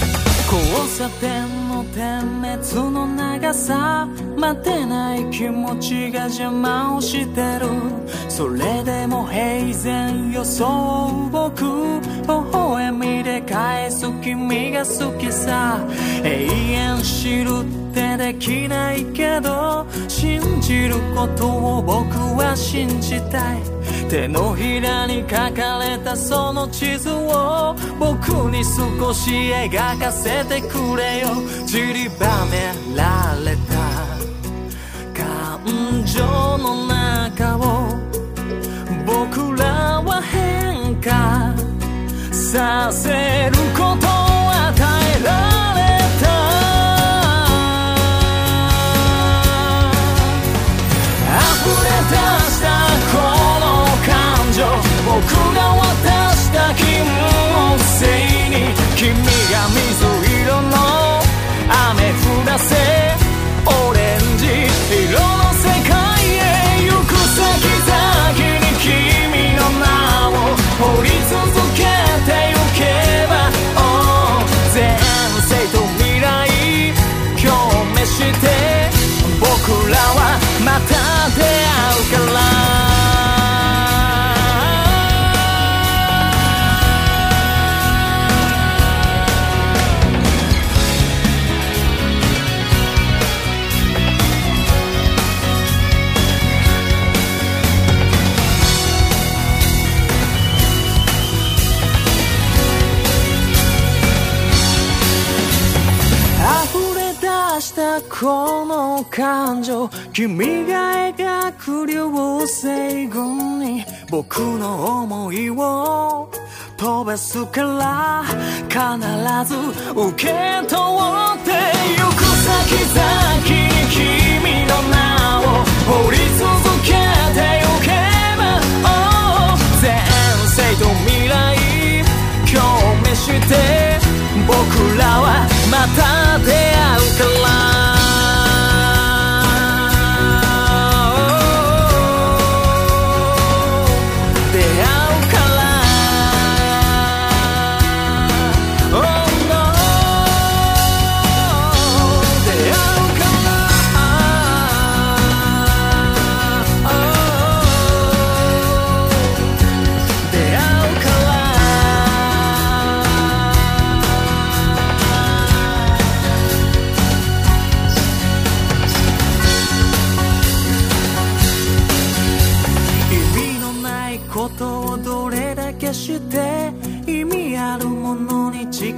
「交差点の点滅の長さ」「待てない気持ちが邪魔をしてる」「それでも平然装う僕」「微笑みで返す君が好きさ」「永遠知るってできないけど」信じることを僕は信じたい。手のひらに書かれたその地図を僕に少し描かせてくれよ。散りばめられた感情の中を僕らは変化させることを与えられた。溢れ出したこの感情、僕が渡した金のせいに君が水色の雨降らせ、オレンジ色の世界へ行く先々に君の名を掘り続けてゆけば、oh、 前世と未来共鳴して僕らはまた出会うから。溢れ出したこの感情、君が描く流星群に僕の思いを飛ばすから必ず受け取ってゆく先々に君の名を掘り続けてゆけば、oh、 前世と未来共鳴して僕らはまた出会うから。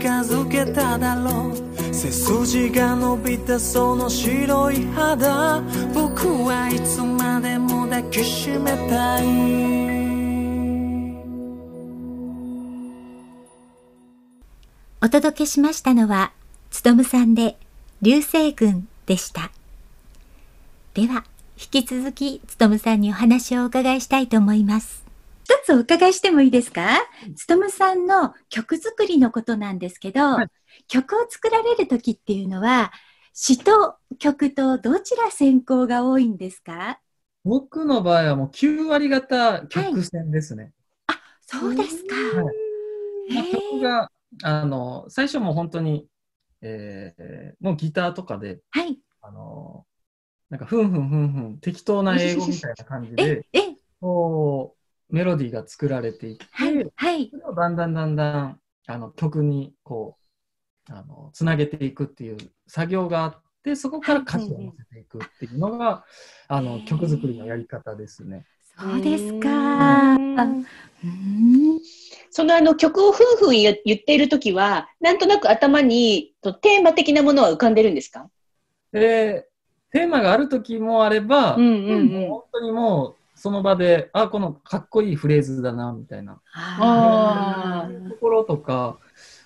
近づけただろう。背筋が伸びたその白い肌、僕はいつまでも抱きしめたい。お届けしましたのはつとむさんで流星群でした。では引き続きつとむさんにお話をお伺いしたいと思います。一つお伺いしてもいいですか？つとむさんの曲作りのことなんですけど、はい、曲を作られる時っていうのは詞と曲とどちら選考が多いんですか？僕の場合はもうきゅう割方曲選ですね、はい、あ、そうですか、はい。まあ、曲があの最初も本当に、えー、もうギターとかで、はい、あのなんかふんふんふんふん適当な英語みたいな感じでええこうメロディーが作られていって、はいはい、だんだんだんだんあの曲にこうあのつなげていくっていう作業があって、そこから歌詞を乗せていくっていうのが、はい、あの曲作りのやり方ですね。そうですか。うん、そのあの曲をふんふん言っているときは、なんとなく頭にテーマ的なものは浮かんでるんですか？えー、テーマがあるときもあれば、うんうんうん、もう本当にもうその場で、あ、このかっこいいフレーズだなみたいな、あー、ところとか、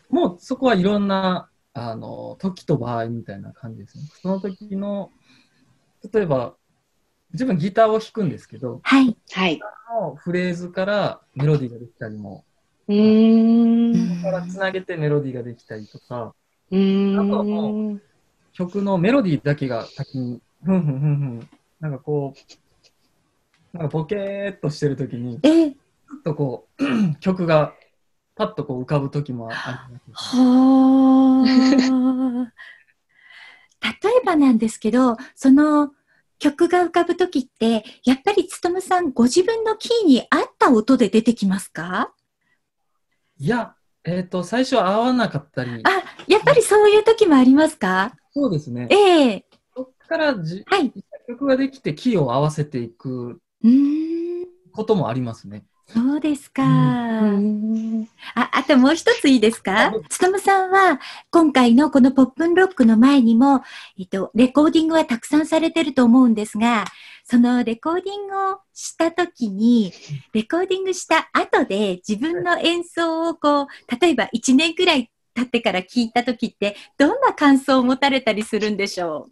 もうそこはいろんなあの時と場合みたいな感じですね。その時の例えば。自分ギターを弾くんですけど、はいはい、のフレーズからメロディーができたりも、うーん、そこからつなげてメロディーができたりとか、うーん、あともう曲のメロディーだけが先にふんふんふんふん、なんかこうなんかボケーっとしてる時に、え、ちょっとこう曲がパッとこう浮かぶ時もあるんですよ。はあ。例えばなんですけど、その曲が浮かぶときって、やっぱりつとむさん、ご自分のキーに合った音で出てきますか？いや、えっと、最初は合わなかったり。あ、やっぱりそういうときもありますか？そうですね。ええー。そこからじ、はい、曲ができてキーを合わせていくこともありますね。そうですか、うん、あ, あともう一ついいですか？つとむさんは今回のこのポップンロックの前にも、えっと、レコーディングはたくさんされてると思うんですが、そのレコーディングをした時に、レコーディングした後で自分の演奏をこう、例えばいちねんくらい経ってから聞いた時ってどんな感想を持たれたりするんでしょ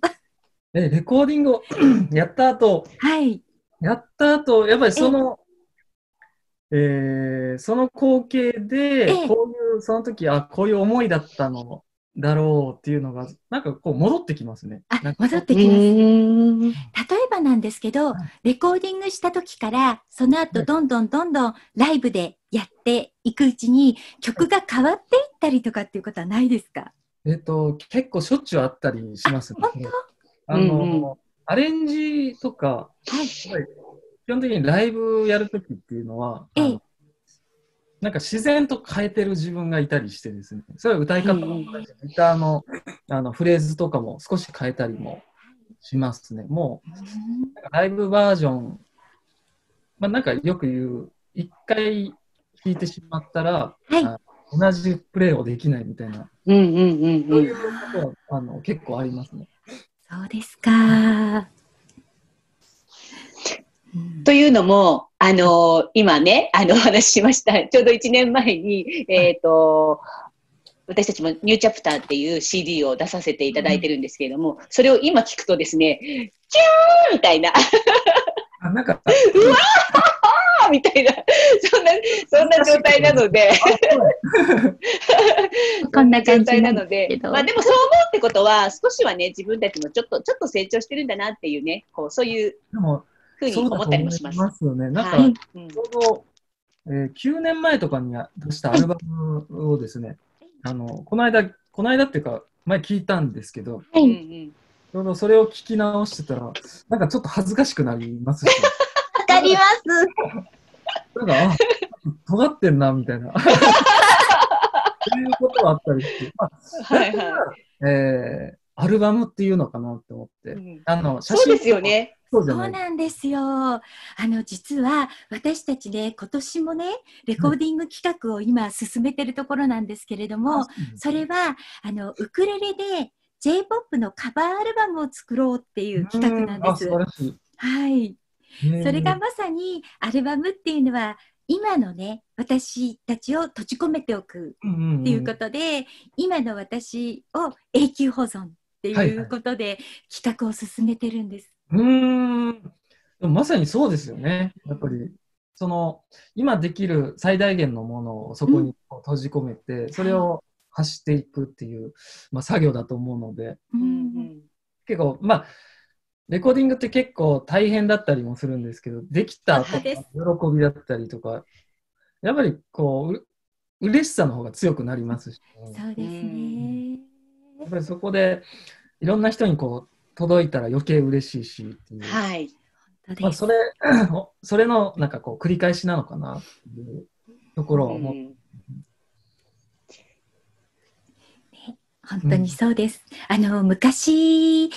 う？え、レコーディングをやった後、はい、やった後やっぱりそのえー、その光景でこういうその時あこういう思いだったのだろうっていうのがなんかこう戻ってきますね。あ、戻ってきます。例えばなんですけど、レコーディングした時からその後どんどんどんどんライブでやっていくうちに曲が変わっていったりとかっていうことはないですか？えっと結構しょっちゅうあったりしますね。本当？あの、うんうん、アレンジとか、はいはい、基本的にライブやるときっていうのは、ええ、なんか自然と変えてる自分がいたりしてですね、それは歌い方もギターの、あのフレーズとかも少し変えたりもしますね。もうなんかライブバージョン、まあ、なんかよく言う一回弾いてしまったら、はい、同じプレイをできないみたいな、うんうんうんうん、そういうことはあの結構ありますね。そうですか、はい。というのも、あのー、今ね、あの、お話ししました。ちょうどいちねんまえに、えっと、私たちもニューチャプターっていう シーディー を出させていただいてるんですけれども、それを今聞くとですね、キューみたいな。あ、なんか、うわーみたいな、そんな、そんな状態なので、こんな状態なので、まあでもそう思うってことは、少しはね、自分たちもちょっと、ちょっと成長してるんだなっていうね、こう、そういう。ふうに思ったりもします。そうだと思いますよね。なんか、はい、ちょうど、えー、きゅうねんまえとかに出したアルバムをですね、あのこの間この間っていうか前聞いたんですけど、はい、ちょうどそれを聞き直してたらなんかちょっと恥ずかしくなりますし。わかります。なんかあ尖ってんなみたいな。そういうことはあったりして。まあ、はいはい。えーアルバムっていうのかなって思って、うん、あの写真そうですよね。そうなんですよ。あの実は私たちで今年もねレコーディング企画を今進めてるところなんですけれども、うん、それはあのウクレレで ジェイポップ のカバーアルバムを作ろうっていう企画なんです。うん、あ、素晴らしい。はい。それがまさにアルバムっていうのは今のね私たちを閉じ込めておくっていうことで、うんうん、今の私を永久保存っていうことで企画を進めてるんです。はいはい、うーん、でもまさにそうですよね。やっぱりその今できる最大限のものをそこに閉じ込めて、うん、それを発していくっていう、まあ、作業だと思うので、うんうん、結構まあレコーディングって結構大変だったりもするんですけど、できた喜びだったりとか、やっぱりこう嬉しさの方が強くなりますし、ね、そうですね。やっぱりそこでいろんな人にこう届いたら余計嬉しいしっていう、はい、まあ、それそれのなんかこう繰り返しなのかなっていうところを思って、うんね、本当にそうです。うん、あの昔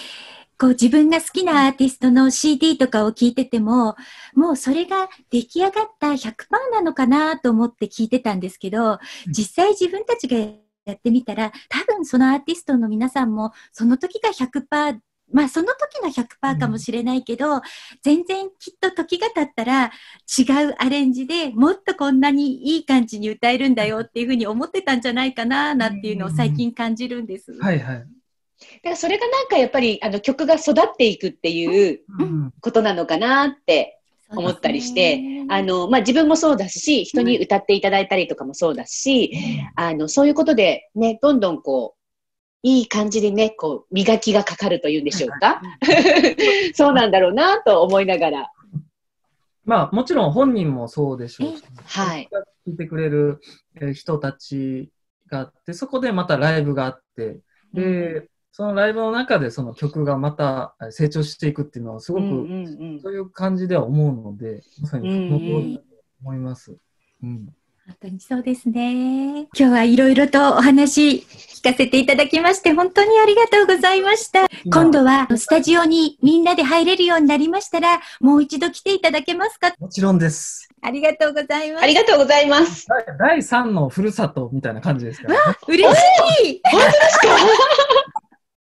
こう自分が好きなアーティストの シーディー とかを聴いてても、もうそれが出来上がった ひゃくパーセント なのかなと思って聴いてたんですけど、実際自分たちがやってみたら、多分そのアーティストの皆さんもその時が ひゃくパーセント、まあその時の ひゃくパーセント かもしれないけど、うん、全然きっと時が経ったら違うアレンジでもっとこんなにいい感じに歌えるんだよっていうふうに思ってたんじゃないかななんていうのを最近感じるんです。うん、はいはい。だからそれがなんかやっぱりあの曲が育っていくっていうことなのかなって思ったりして、うん、あのまあ、自分もそうだし人に歌っていただいたりとかもそうだし、うん、あのそういうことで、ね、どんどんこういい感じで、ね、こう磨きがかかるというんでしょうかそうなんだろうなと思いながら、まあ、もちろん本人もそうでしょうし、はい、聴いてくれる人たちがあって、そこでまたライブがあってで、うん、そのライブの中でその曲がまた成長していくっていうのはすごく、うんうんうん、そういう感じでは思うので、まさにその通りだと思います。うんうん、本当にそうですね。今日はいろいろとお話聞かせていただきまして本当にありがとうございました。今度はスタジオにみんなで入れるようになりましたら、もう一度来ていただけますか？もちろんです。ありがとうございます。ありがとうございます。だいさんのふるさとみたいな感じですからね。わ、嬉しい。本当ですか？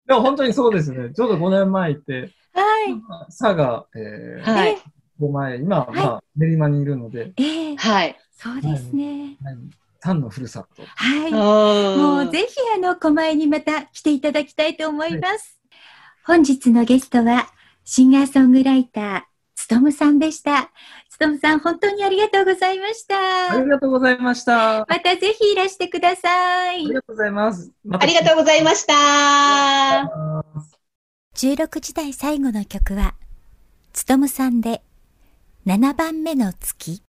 でも本当にそうですね。ちょうどごねんまえ行って、はい、佐賀、えーはい、ごねんまえ、今は、まあはい、練馬にいるので、えーはい、そうですね。はい、タンのふるさと。はい。もうぜひあの狛江にまた来ていただきたいと思います。はい、本日のゲストはシンガーソングライターつとむさんでした。つとむさん、本当にありがとうございました。ありがとうございました。またぜひいらしてください。ありがとうございます。またありがとうございました。じゅうろくじ代最後の曲はつとむさんでななばんめの月。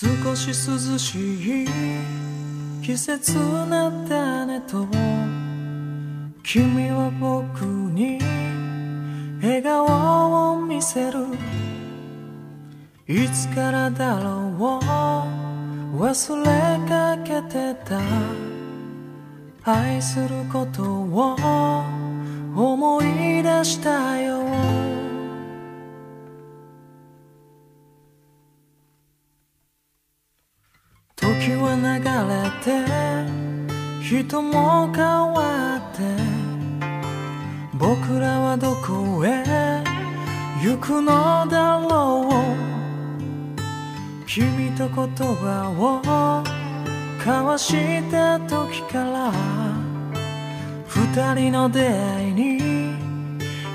少し涼しい季節なったねと、君は僕に笑顔を見せる。いつからだろう忘れかけてた、愛することを思い出したよ。時は流れて人も変わって、僕らはどこへ行くのだろう。君と言葉を交わした時から二人の出会いに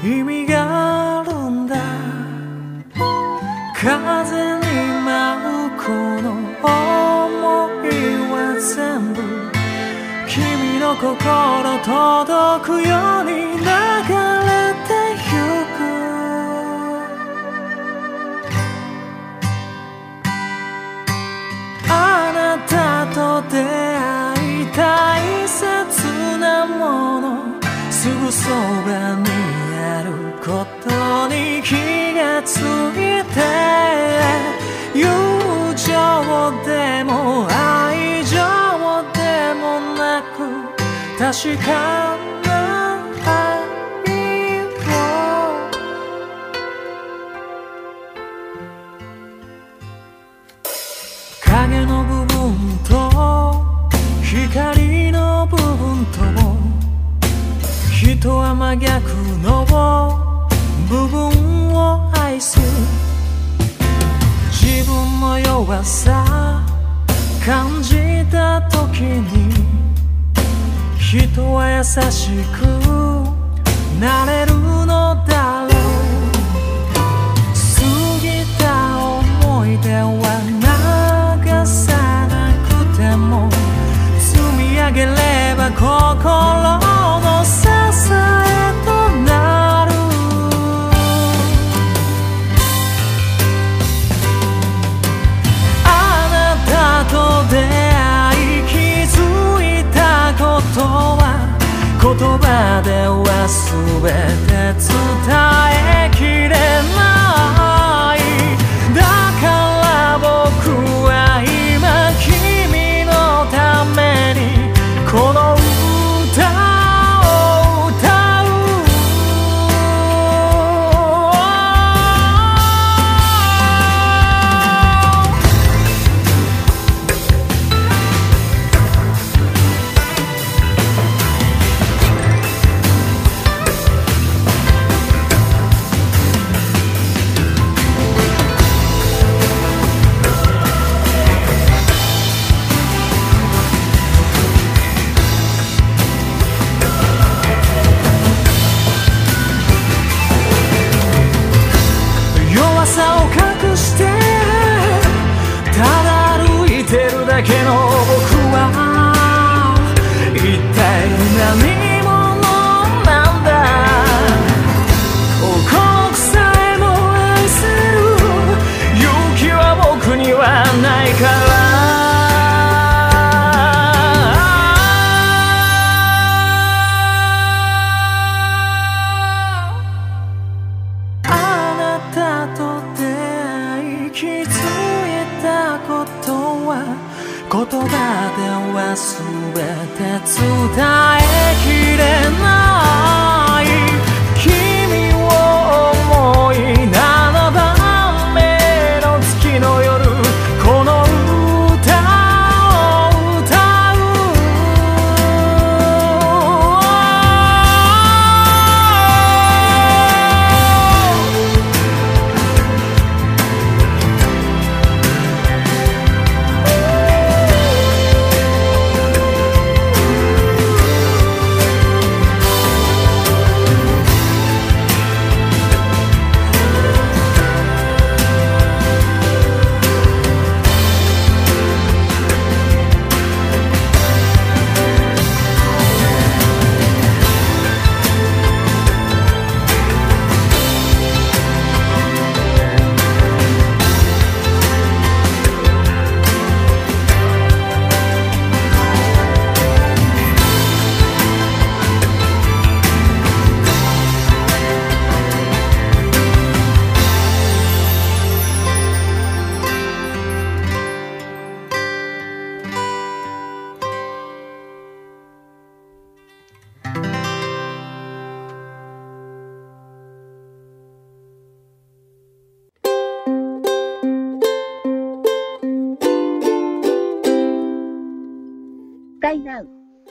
意味があるんだ。風に舞うこの想いは全部君の心届くように流れてゆく。出会い大切なものすぐそばにあることに気がついて友情でも愛情でもなく確かな愛を影の部分と光の部分とも人は真逆の部分を愛す自分の弱さ感じた時に人は優しくなれるのだろう過ぎた思い出は流さなくても積み上げれば心の支えとなるあなたと出会い気づいたことは言葉では全て伝えきれないだから僕は今君のためにこの歌を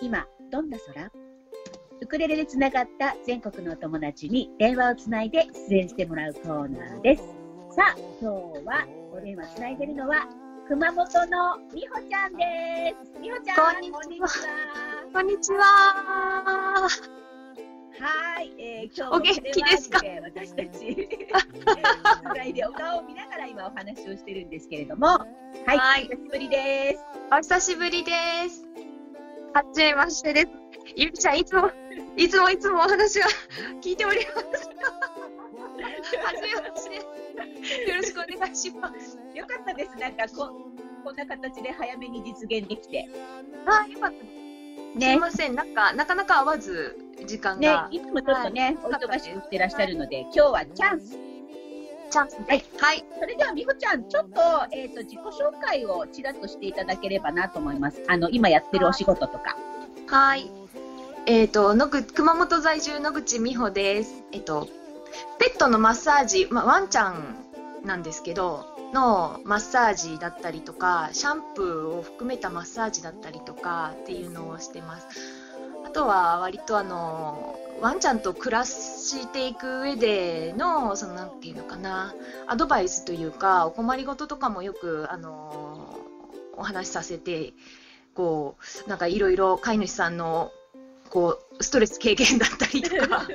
今どんな空？ウクレレでつながった全国のお友達に電話をつないで出演してもらうコーナーです。さあ今日はお電話つないでるのは熊本のみほちゃんです。みほちゃんこんにちは。こんにちは。はい、えー、今日もお元気ですか？私たちつないでお顔を見ながら今お話をしてるんですけれども、はい、はいお久しぶりです。お久しぶりです。はじめましてです。ゆみちゃん、いつも、いつもいつもお話は聞いております。はじめまして。よろしくお願いします。よかったです。なんかこ、こんな形で早めに実現できて。ああ、よかったです。ね、すいません、なんかなかなか合わず時間が、ね、いつもちょっとね、はい、お忙しくしてらっしゃるので、今日はチャンスチャンスです。はい、はい、それでは美穂ちゃん、ちょっと,、えー、と自己紹介をちらっとしていただければなと思います。あの今やってるお仕事とか。はい、えー、とのぐ熊本在住野口美穂です。えっ、ー、とペットのマッサージ、まあ、ワンちゃんなんですけどのマッサージだったりとか、シャンプーを含めたマッサージだったりとかっていうのをしてます。あとは割とあのワンちゃんと暮らしていく上でのそのなんていうのかな、アドバイスというか、お困りごととかもよくあのお話しさせて、こうなんかいろいろ飼い主さんのこうストレス軽減だったりとかさ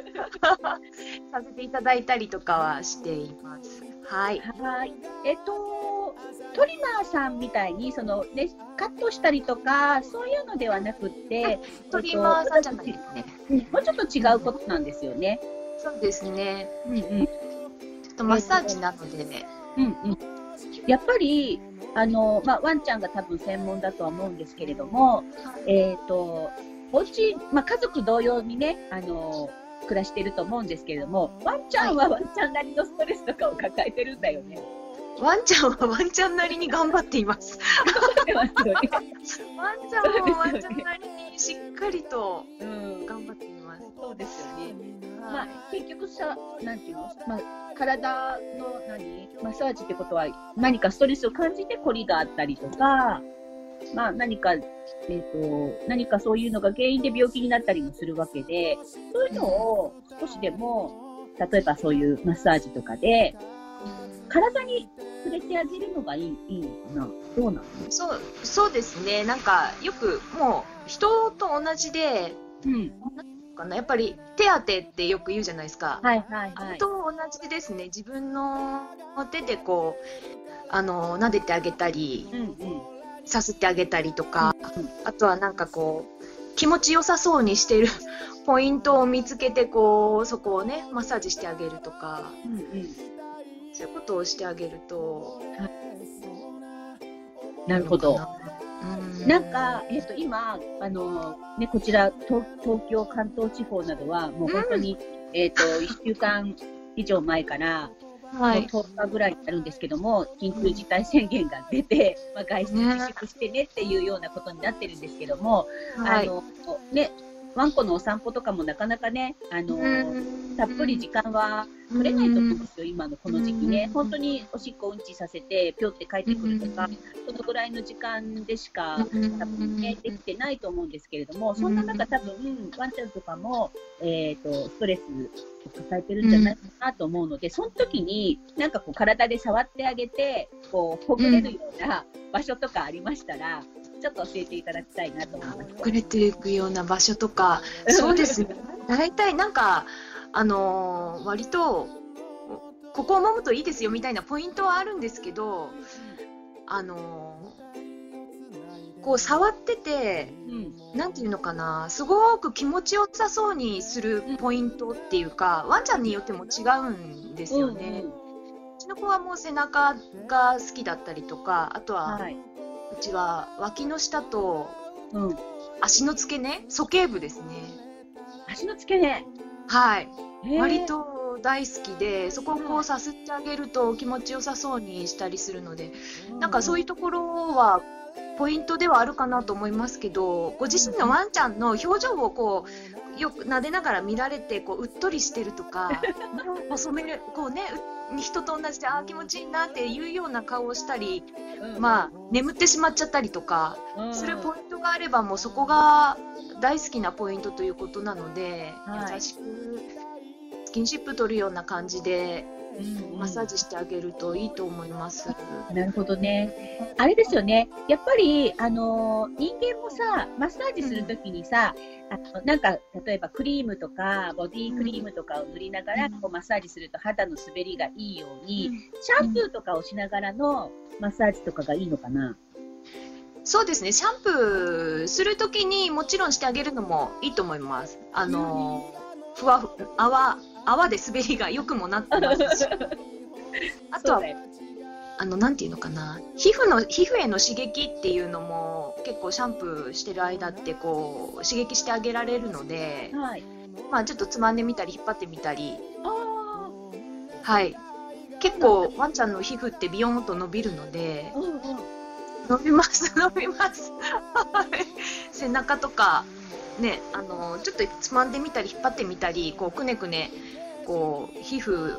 せていただいたりとかはしています。はい、はい、えっとトリマーさんみたいにその、ね、カットしたりとかそういうのではなくて、トリマーさんじゃないですね、うん、もうちょっと違うことなんですよね。そうですね、うんうん、ちょっとマッサージなのでね、うんうん、やっぱりあの、まあ、ワンちゃんが多分専門だとは思うんですけれども、えーとお家、まあ、家族同様にね、あの暮らしてると思うんですけれども、ワンちゃんはワンちゃんなりのストレスとかを抱えてるんだよね。ワンちゃんはワンちゃんなりに頑張っています。ワンちゃんもワンちゃんなりにしっかりと頑張っています。そうですよね。まあ結局さ、なんていうの、まあ体の何マッサージってことは何かストレスを感じてコリがあったりとか、まあ何か。えーと、何かそういうのが原因で病気になったりもするわけで、そういうのを少しでも、例えばそういうマッサージとかで体に触れてあげるのがいい、いいな。どうなの？そう、そうですね。なんかよくもう人と同じで、うん、かな、やっぱり手当てってよく言うじゃないですか。はいはいはい、と同じですね。自分の手でこうあの撫でてあげたり、うんうん、させてあげたりとか、あとはなんかこう気持ちよさそうにしてるポイントを見つけて、こうそこをねマッサージしてあげるとか、うんうん、そういうことをしてあげると、はい、なるほど。なんか、えっと、今あの、ね、こちら 東, 東京関東地方などはもう本当に、うん、えっといっしゅうかん以上前から。はい、とおかぐらいになるんですけども、緊急事態宣言が出て、まあ、外出自粛してねっていうようなことになってるんですけども、はい、あのね、ワンコのお散歩とかもなかなかね、あのたっぷり時間は取れないと思うんですよ、今のこの時期ね。本当におしっこうんちさせてぴょって帰ってくるとか、そのぐらいの時間でしか多分、ね、できてないと思うんですけれども、そんな中多分ワンちゃんとかも、えーと、ストレス抱えてるんじゃないかなと思うので、うん、その時になんかこう体で触ってあげて、こうほぐれるような場所とかありましたら、うん、ちょっと教えていただきたいなと思います。ほぐれていくような場所とか、そうですね大体なんか、あのー、割とここを揉むといいですよみたいなポイントはあるんですけど、あのー、こう触ってて、うん、なんていうのかな、すごく気持ちよさそうにするポイントっていうか、ワンちゃんによっても違うんですよね。うちの子はもう背中が好きだったりとか、あとは、はい、うちは脇の下と、うん、足の付け根、鼠径部ですね。足の付け根、はい、割と大好きで、そこをこうさすってあげると気持ちよさそうにしたりするので、なんかそういうところはポイントではあるかなと思いますけど、ご自身のワンちゃんの表情をこうよく撫でながら見られて、こううっとりしてるとか、染めるこうね、人と同じで、あー気持ちいいなっていうような顔をしたり、まあ眠ってしまっちゃったりとかするポイントがあれば、もうそこが大好きなポイントということなので、はい、優しくスキンシップ取るような感じで、うんうん、マッサージしてあげるといいと思います。なるほどね。あれですよね。やっぱりあの人間もさ、マッサージするときにさ、うん、あのなんか例えばクリームとかボディークリームとかを塗りながら、うん、こうマッサージすると肌の滑りがいいように、うん、シャンプーとかをしながらのマッサージとかがいいのかな。そうですね。シャンプーするときにもちろんしてあげるのもいいと思います。あの、ふわふわ、泡、泡で滑りが良くもなってますし、あとは、あのなんていうのかな、皮膚の皮膚への刺激っていうのも結構シャンプーしてる間ってこう刺激してあげられるので、はい、まあちょっとつまんでみたり引っ張ってみたり、あー、はい、結構ワンちゃんの皮膚ってビヨンと伸びるので、うんうん、伸びます伸びます背中とかね、あのちょっとつまんでみたり引っ張ってみたり、こうくねくねこう皮膚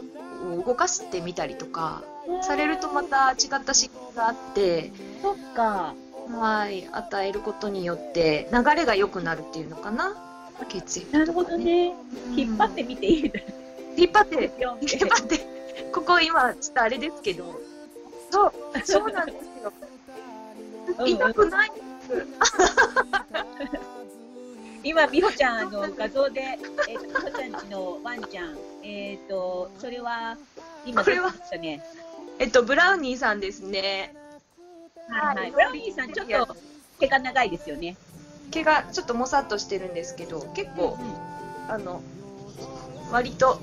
を動かしてみたりとかされるとまた違った刺激があって、そっか、はい、与えることによって流れが良くなるっていうのかな、血液とかね。なるほどね、うん、引っ張ってみていい引っ張って引っ張ってここ今ちょっとあれですけど、そうそうなんですよ痛くないんです、うんうん、今美穂ちゃんの画像で、えー、美穂ちゃんちのワンちゃん、えっとそれは今出てましたね。えっとブラウニーさんですね。はいはい、ブラウニーさんちょっと毛が長いですよね。毛がちょっともさっとしてるんですけど、結構、うん、あの割と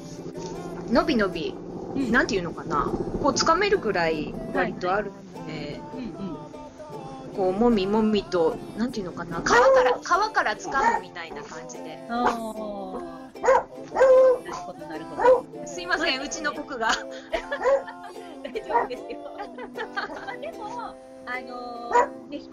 伸び伸び、うん、なんていうのかな、こう掴めるくらい割とあるので、こうもみもみとなんていうのかな、皮から皮から掴むみたいな感じで。なるほどなるほど。すいません、うちの僕が。大丈夫ですよ。まあでもあのね、人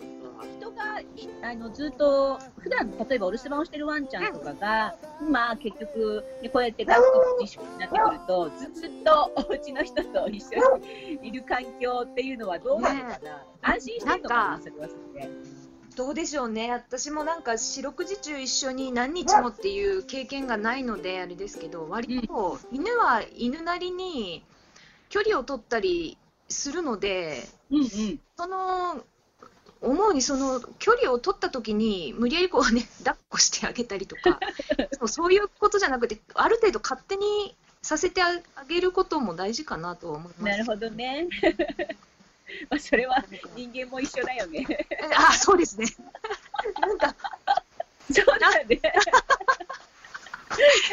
があのずっと普段例えばお留守番をしてるワンちゃんとかが、まあ結局、ね、こうやって学校自粛になってくるとずっとお家の人と一緒にいる環境っていうのはどうなのかな。安心してるのかな、それはそれで。どうでしょうね。私もなんか四六時中一緒に何日もっていう経験がないのであれですけど、割と犬は犬なりに距離を取ったりするので、うんうん、その思うにその距離を取った時に無理やりこうね抱っこしてあげたりとかそういうことじゃなくて、ある程度勝手にさせてあげることも大事かなと思います。なるほどねまあそれは人間も一緒だよねああそうですねなんかそうなんで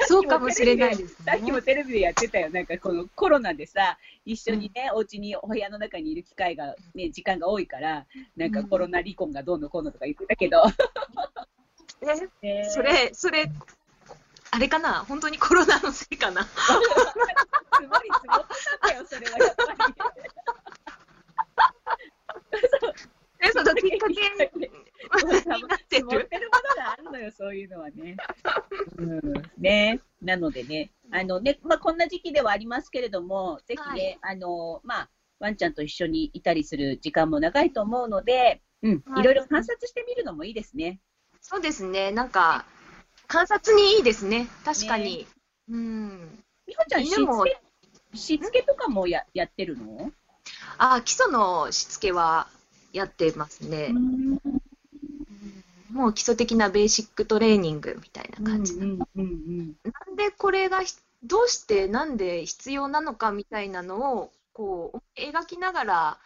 そうかもしれないですね。さっきもテレビでやってたよ。なんかこのコロナでさ、一緒にね、うん、お家にお部屋の中にいる機会がね、時間が多いからなんかコロナ離婚がどうのこうのとか言ってたけどえそれそれあれかな、本当にコロナのせいかなすごい積もったよ、それはやっぱりえ、そのきっかけになってる。持ってるものがあるのよ、そういうのはね。うん、ね、なのでね、あのね、まあ、こんな時期ではありますけれども、ぜひね、はい、あの、まあ、ワンちゃんと一緒にいたりする時間も長いと思うので、うん、はい、いろいろ観察してみるのもいいですね。そうですね、なんか、観察にいいですね、確かに。ね、うん。美穂ちゃん、しつけ、しつけとかもや、やってるの？あ、基礎のしつけはやってますね。もう基礎的なベーシックトレーニングみたいな感じ。なんでこれがどうしてなんで必要なのかみたいなのをこう描きながら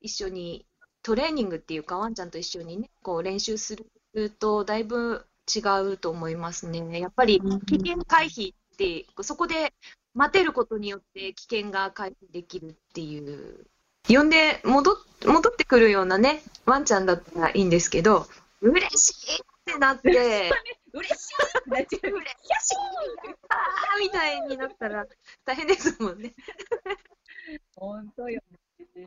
一緒にトレーニングっていうかワンちゃんと一緒にねこう練習するとだいぶ違うと思いますね。やっぱり危険回避ってそこで待てることによって危険が回避できるっていう。呼んで 戻, 戻ってくるようなねワンちゃんだったらいいんですけど、嬉しいってなって嬉しいってなっちゃう、嬉しいあーみたいになったら大変ですもんね本当よね。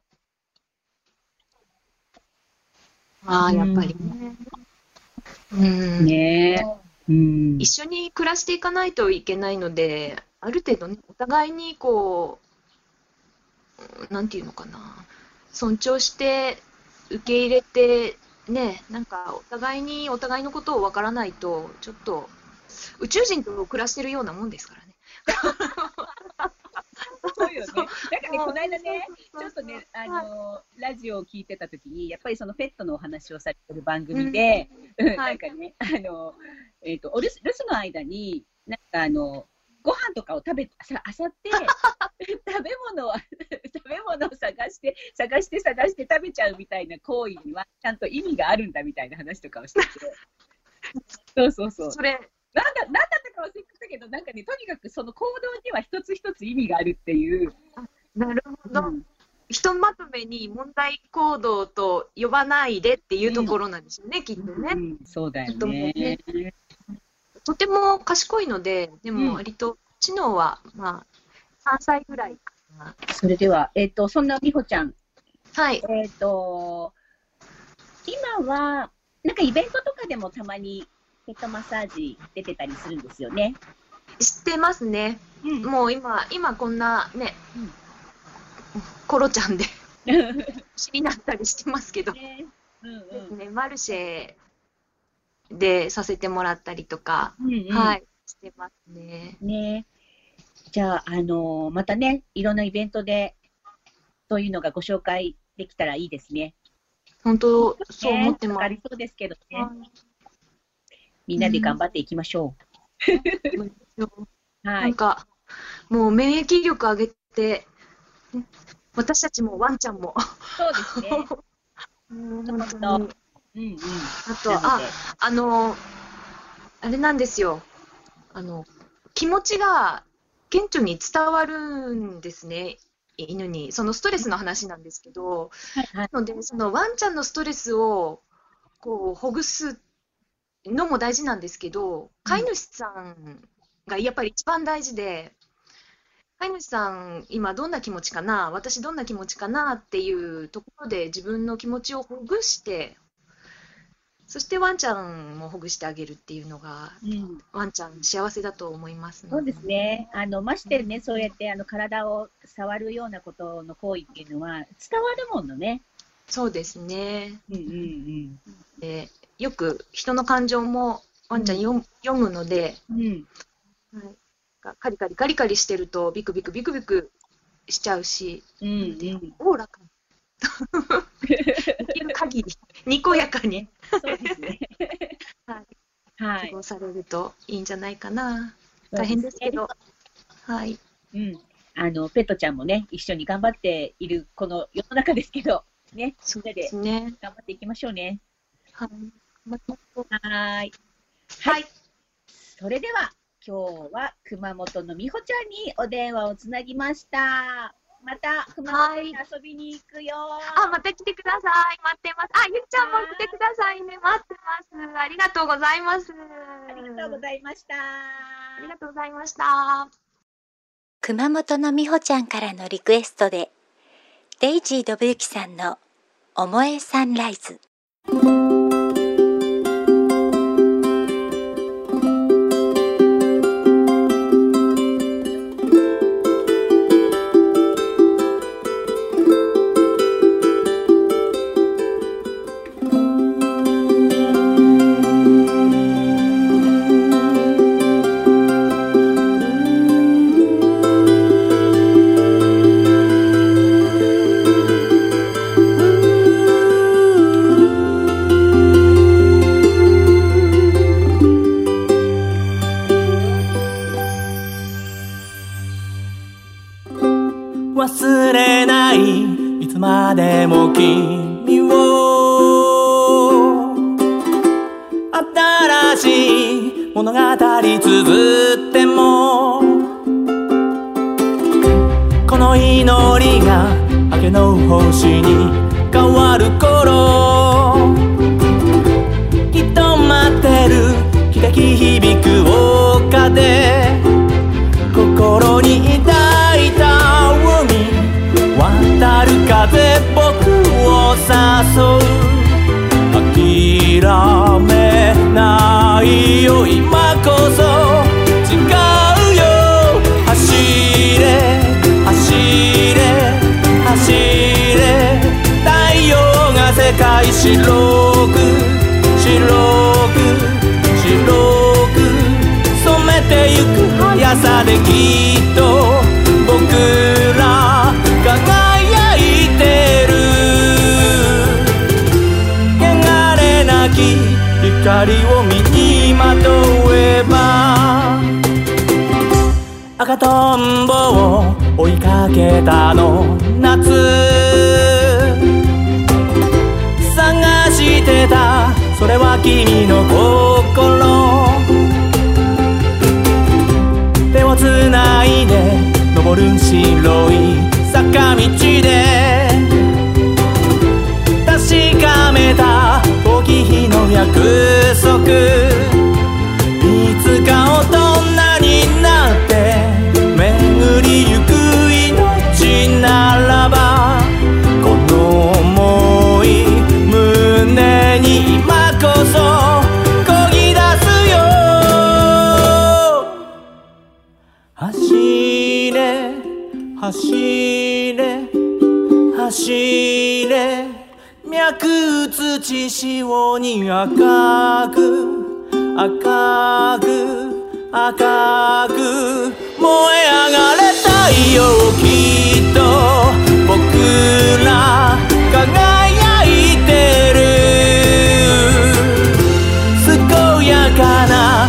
ああやっぱりね、うんね、うん、一緒に暮らしていかないといけないので、ある程度ねお互いにこうなんていうのかな、尊重して受け入れてね、なんかお互いにお互いのことをわからないとちょっと宇宙人と暮らしてるようなもんですからね。そうよね。なんかねこの間ねちょっとねあのラジオを聞いてた時にやっぱりそのペットのお話をされてる番組で、うん、なんかねあのえっとお留守の間になんかあのご飯とかを食べさあさって食べ物を食べ物を探して探して探して食べちゃうみたいな行為にはちゃんと意味があるんだみたいな話とかをしててそうそうそう、それなんだなんだったか忘れてたけど、なんかねとにかくその行動には一つ一つ意味があるっていう。なるほど、うん、ひとまとめに問題行動と呼ばないでっていうところなんですよね、うん、きっとね、うん、そうだよね。とても賢いので、でも割と知能は、まあ、さんさいぐらいかな。それでは、えーと、そんな美穂ちゃん、はい、えーと、今はなんかイベントとかでもたまにヘッドマッサージ出てたりするんですよね。知ってますね、うん、もう今、今こんなね、うん、コロちゃんで気になったりしてますけど、ね、うんうん、ね、マルシェでさせてもらったりとか、うんうん、はい、してますね。ね、じゃあ、あのー、またね、いろんなイベントでそういうのがご紹介できたらいいですね。本当、そう思ってます。ね、ありそうですけどね、はい、みんなで頑張っていきましょう。うんなんか、はい、もう免疫力上げて、私たちもワンちゃんも。そうですね。うん、本当に。うんうん、あと、あ、あの、あれなんですよ。あの、気持ちが顕著に伝わるんですね、犬に。そのストレスの話なんですけど、はいはい、なので、そのワンちゃんのストレスをこうほぐすのも大事なんですけど、飼い主さんがやっぱり一番大事で、飼い主さん、今どんな気持ちかな、私どんな気持ちかなっていうところで自分の気持ちをほぐして、そしてワンちゃんもほぐしてあげるっていうのが、うん、ワンちゃん幸せだと思います、ね、そうですね。あのましてね、そうやってあの体を触るようなことの行為っていうのは伝わるもんのね。そうですね。うんうんうん。で、よく人の感情もワンちゃん読、うん、読むので、うん、はい、カリカリカリカリしてるとビクビクビクビクしちゃうし、うんうん、おおらかに。できる限りにこやかにそうですねはい過ごされるといいんじゃないかな。大変ですけど、はい、うん、あのペットちゃんもね一緒に頑張っているこの世の中ですけどね、みんなで頑張っていきましょうね。はいはいはい。それでは今日は熊本の美穂ちゃんにお電話をつなぎました。また熊本に遊びに行くよ。あ、また来てください。待ってます。あ、ゆきちゃんも来てくださいね。待ってます。ありがとうございます。ありがとうございました。ありがとうございました。熊本の美穂ちゃんからのリクエストで、デイジー・ドブユキさんのおもえサンライズ。白い坂道で約束、いつか大人になって巡りゆく命ならば、この想い胸に今こそ漕ぎ出すよ。走れ走れ走れ、脈打つ血潮に赤く赤く赤く燃え上がれ太陽、きっと僕ら輝いてる。健やかな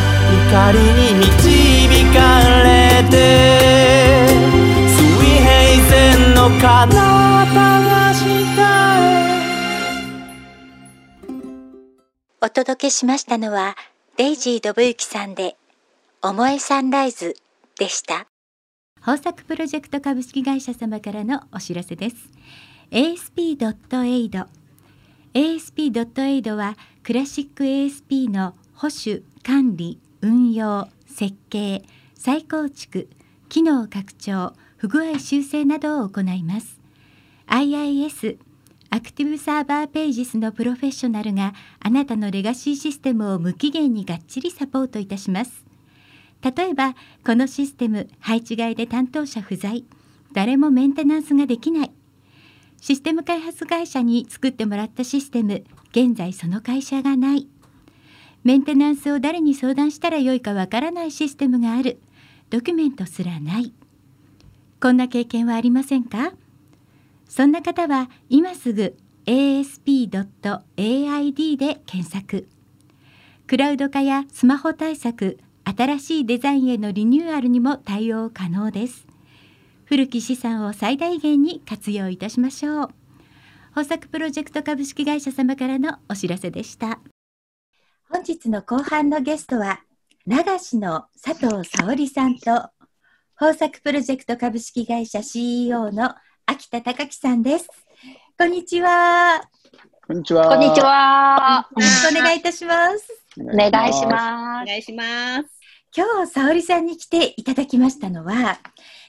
光に導かれて水平線の彼方がしたい。お届けしましたのはデイジー・ドブユキさんで思えサンライズでした。豊作プロジェクト株式会社様からのお知らせです。 エーエスピー.エイド エーエスピー.エイド はクラシック エーエスピー の保守・管理・運用・設計・再構築・機能拡張・不具合修正などを行います。 アイアイエスアクティブサーバーページスのプロフェッショナルがあなたのレガシーシステムを無期限にがっちりサポートいたします。例えば、このシステム配置外で担当者不在、誰もメンテナンスができない。システム開発会社に作ってもらったシステム、現在その会社がない。メンテナンスを誰に相談したらよいかわからないシステムがある。ドキュメントすらない。こんな経験はありませんか？そんな方は今すぐ エーエスピー.エーアイディー で検索。クラウド化やスマホ対策、新しいデザインへのリニューアルにも対応可能です。古き資産を最大限に活用いたしましょう。豊作プロジェクト株式会社様からのお知らせでした。本日の後半のゲストは、流しの佐藤沙織さんと、豊作プロジェクト株式会社 シーイーオー の秋田貴樹さんです。こんにちは。こんにちは。こんにちは。よろしくお願いいたします。お願いします。お願いします。今日沙織さんに来ていただきましたのは、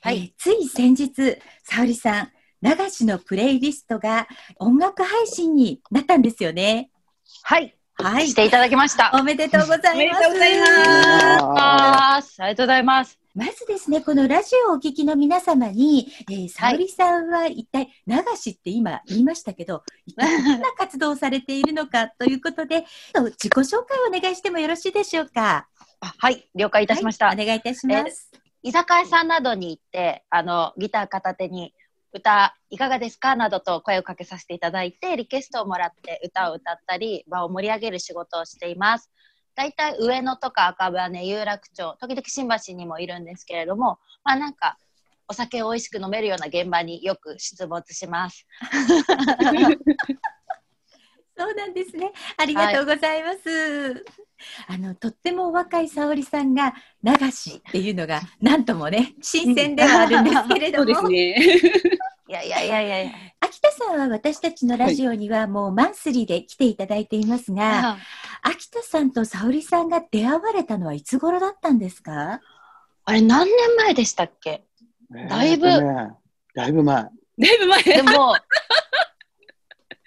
はい、えー、つい先日沙織さん流しのプレイリストが音楽配信になったんですよね。はい。はい。していただきました。おめでとうございます。おめでとうございます。ありがとうございます。まずですね、このラジオをお聞きの皆様に、えー、沙織さんは一体、流しって今言いましたけど、はい、一体どんな活動をされているのかということで、自己紹介をお願いしてもよろしいでしょうか。あ、はい、了解いたしました。はい、お願いいたします。居酒屋さんなどに行って、あの、ギター片手に歌いかがですかなどと声をかけさせていただいて、リクエストをもらって歌を歌ったり、場を盛り上げる仕事をしています。だいたい上野とか赤羽、有楽町、時々新橋にもいるんですけれども、まあなんかお酒を美味しく飲めるような現場によく出没します。そうなんですね。ありがとうございます。はい、あのとってもお若い沙織さんが流しっていうのがなんともね新鮮ではあるんですけれども。そうですね。いやいやいやいやいや。秋田さんは私たちのラジオにはもうマンスリーで来ていただいていますが、はい、秋田さんと沙織さんが出会われたのはいつ頃だったんですか？あれ何年前でしたっけ？だいぶ、えーね、だいぶ前。だいぶ前。でも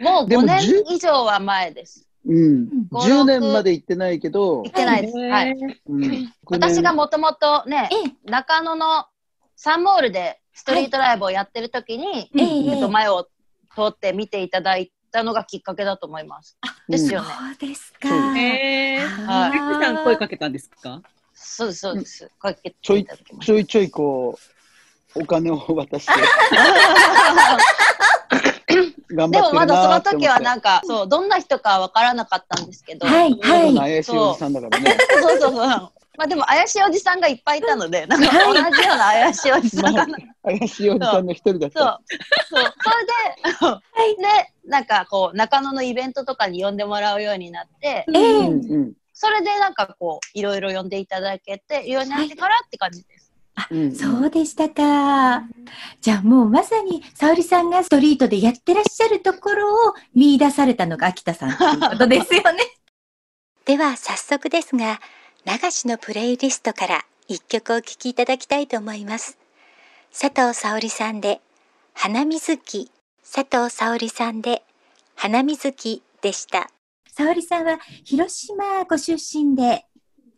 もうごねん以上は前です。うん、じゅうねんまで行ってないけど。行ってないです。はい。うん、私がもともとね、中野のサンモールでストリートライブをやってる時に、はい、えっと前を通って見ていただいたのがきっかけだと思います。ですよね。そうですか。えー、はい。ゆきさん声かけたんですか？そうですそうです。声かけていただきました。ちょいちょいこうお金を渡して。頑張ってるなーって思って。でもまだその時はなんかそうどんな人かわからなかったんですけど。はいはい。怪しいおじさんだからね。そうそうそう。まあでも怪しいおじさんがいっぱいいたので、なんか同じような怪しいおじさんが、まあ、怪しいおじさんの一人だった。そう、そう、そう。それで、でなんかこう中野のイベントとかに呼んでもらうようになって、うんうん、それでなんかこういろいろ呼んでいただけて、ようになってからって感じです。あ、うん、そうでしたか。じゃあもうまさに沙織さんがストリートでやってらっしゃるところを見出されたのが秋田さんということですよね。では早速ですが、流しのプレイリストからいっきょくお聴きいただきたいと思います。佐藤沙織さんで花水木、佐藤沙織さんで花水木でした。沙織さんは広島ご出身で、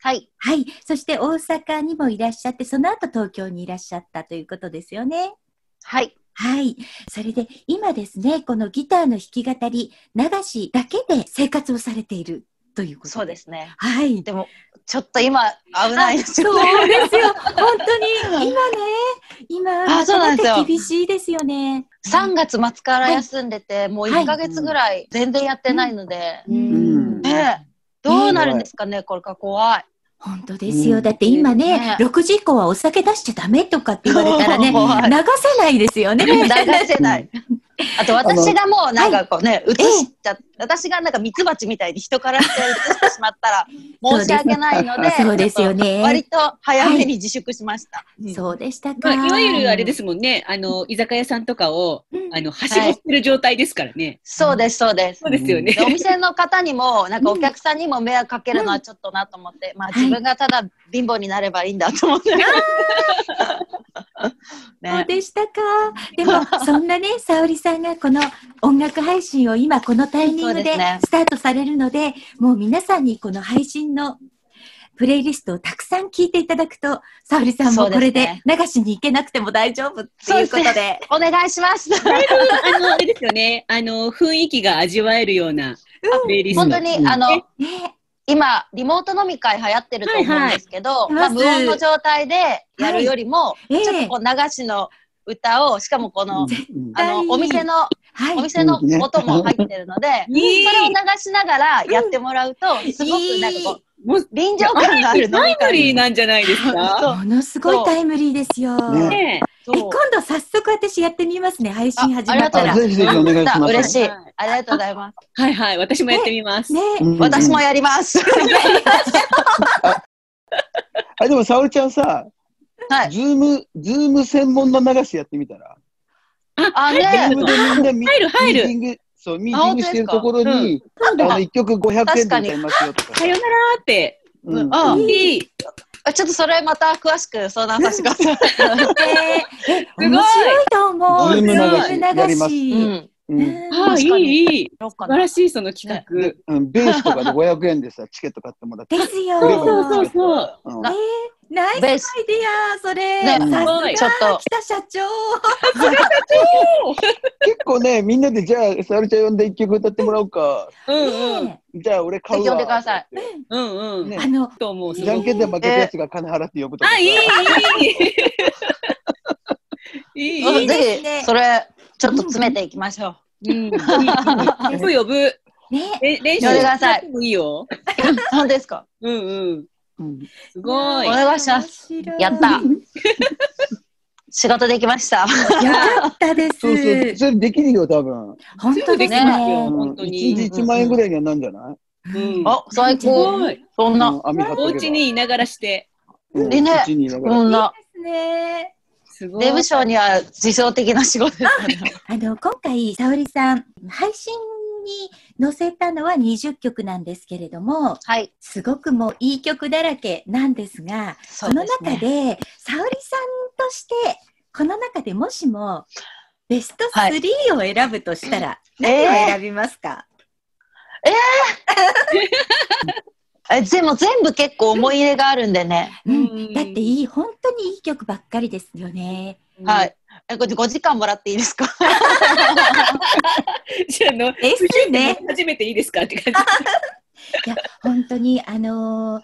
はい、はい、そして大阪にもいらっしゃって、その後東京にいらっしゃったということですよね。はい。はい。それで今ですね、このギターの弾き語り、流しだけで生活をされているということで。そうですね。はい。でも、ちょっと今、危ないですよね。そうですよ。本当に。今ね、今、あ、そうなんですよ。厳しいですよね。さんがつ末から休んでて、はい、もういっかげつぐらい全然やってないので。うんうん、ね、どうなるんですかね、これが怖い。本当ですよ。だって今ね、うん、ろくじ以降はお酒出しちゃダメとかって言われたらね、流せないですよね。流せない。あと私がもうなんかこうね、うつ、はい、しちゃ、私がなんかミツバチみたいに人からうつしてしまったら申し訳ないので、そうですよね。割と早めに自粛しました。はい、そうでしたか、まあ。いわゆるあれですもんね、あの、居酒屋さんとかを、あの、はしごしてる状態ですからね。はい、そうです、そうです。そうですよね。お店の方にも、なんかお客さんにも迷惑かけるのはちょっとなと思って、まあ自分がただ貧乏になればいいんだと思って。ね、そうでしたか。でもそんなね、沙織さんがこの音楽配信を今このタイミングでスタートされるので、もう皆さんにこの配信のプレイリストをたくさん聞いていただくと、沙織さんもこれで流しに行けなくても大丈夫ということで、ね、お願いします。あのあれですよね、あの雰囲気が味わえるようなプレイリスト、うん、本当にあの、ねね、今リモート飲み会流行ってると思うんですけど、はいはい、まあ、無音の状態でやるよりも、はい、ちょっとこう流しの歌を、しかもこの、あの、お店の、はい、お店の音も入ってるので、それを流しながらやってもらうと、うん、すごくなんかこう、もう臨場感があるのみたいな。タイムリーなんじゃないですか。ものすごいタイムリーですよ。ね、え、今度早速私やってみますね。配信始まったら。ぜひぜひお願いします。嬉しい。ありがとうございます。はいはい。私もやってみます。ね、ね、私もやります。あ、でも沙織ちゃんさ、はい、ズーム、ズーム専門の流しやってみたら。あ、あね、ズームでみんなミーティング、そう、ミーティングしてるところに、あの、いっきょくごひゃくえんで買いますよとか。さよならって。うん。あ、いい。ちょっとそれまた詳しく相談させてください。え、すごい。面白いと思う。ズーム流し。ああ、いい、いい。素晴らしい、その企画。うん、ベースとかでごひゃくえんでさ、チケット買ってもらって。ですよ。そうそうそう。ええ。ナイスアイディア、それ。ね、ちょっと。北社長。結構ね、みんなで、じゃあ、沙織ちゃん呼んでいっきょく歌ってもらおうか。うんうん。じゃあ、俺買うわ。呼んでください。うんうん。あの、じゃんけんで負けたやつが金払って呼ぶとか。あ、いい、いい。いいですね。それ、ちょっと詰めていきましょう。うん。呼ぶ呼ぶ。ね。練習してください。いいよ。何ですか。うんうん。すごい。お願いします。やった。仕事できました。やったです。そうそう。それできるよ、多分。本当ですね。本当に。いちにちいちまんえんぐらいにはなんじゃない？あ、最高。そんな。お家にいながらして。でね。こんな。いいですね。デブ賞には自称的な仕事ですね。あの、今回、沙織さん、配信に載せたのはにじゅっきょくなんですけれども、はい、すごくもういい曲だらけなんですが、その中で沙織さんとしてこの中でもしもベストスリーを選ぶとしたら、はい、何を選びますか？えー、えでも全部結構思い入れがあるんでね、うんうん、だっていい、本当にいい曲ばっかりですよね。はい、ごじかんもらっていいですか？じゃあの、エスね、初めていいですかって感じ。いや、本当に、あのー、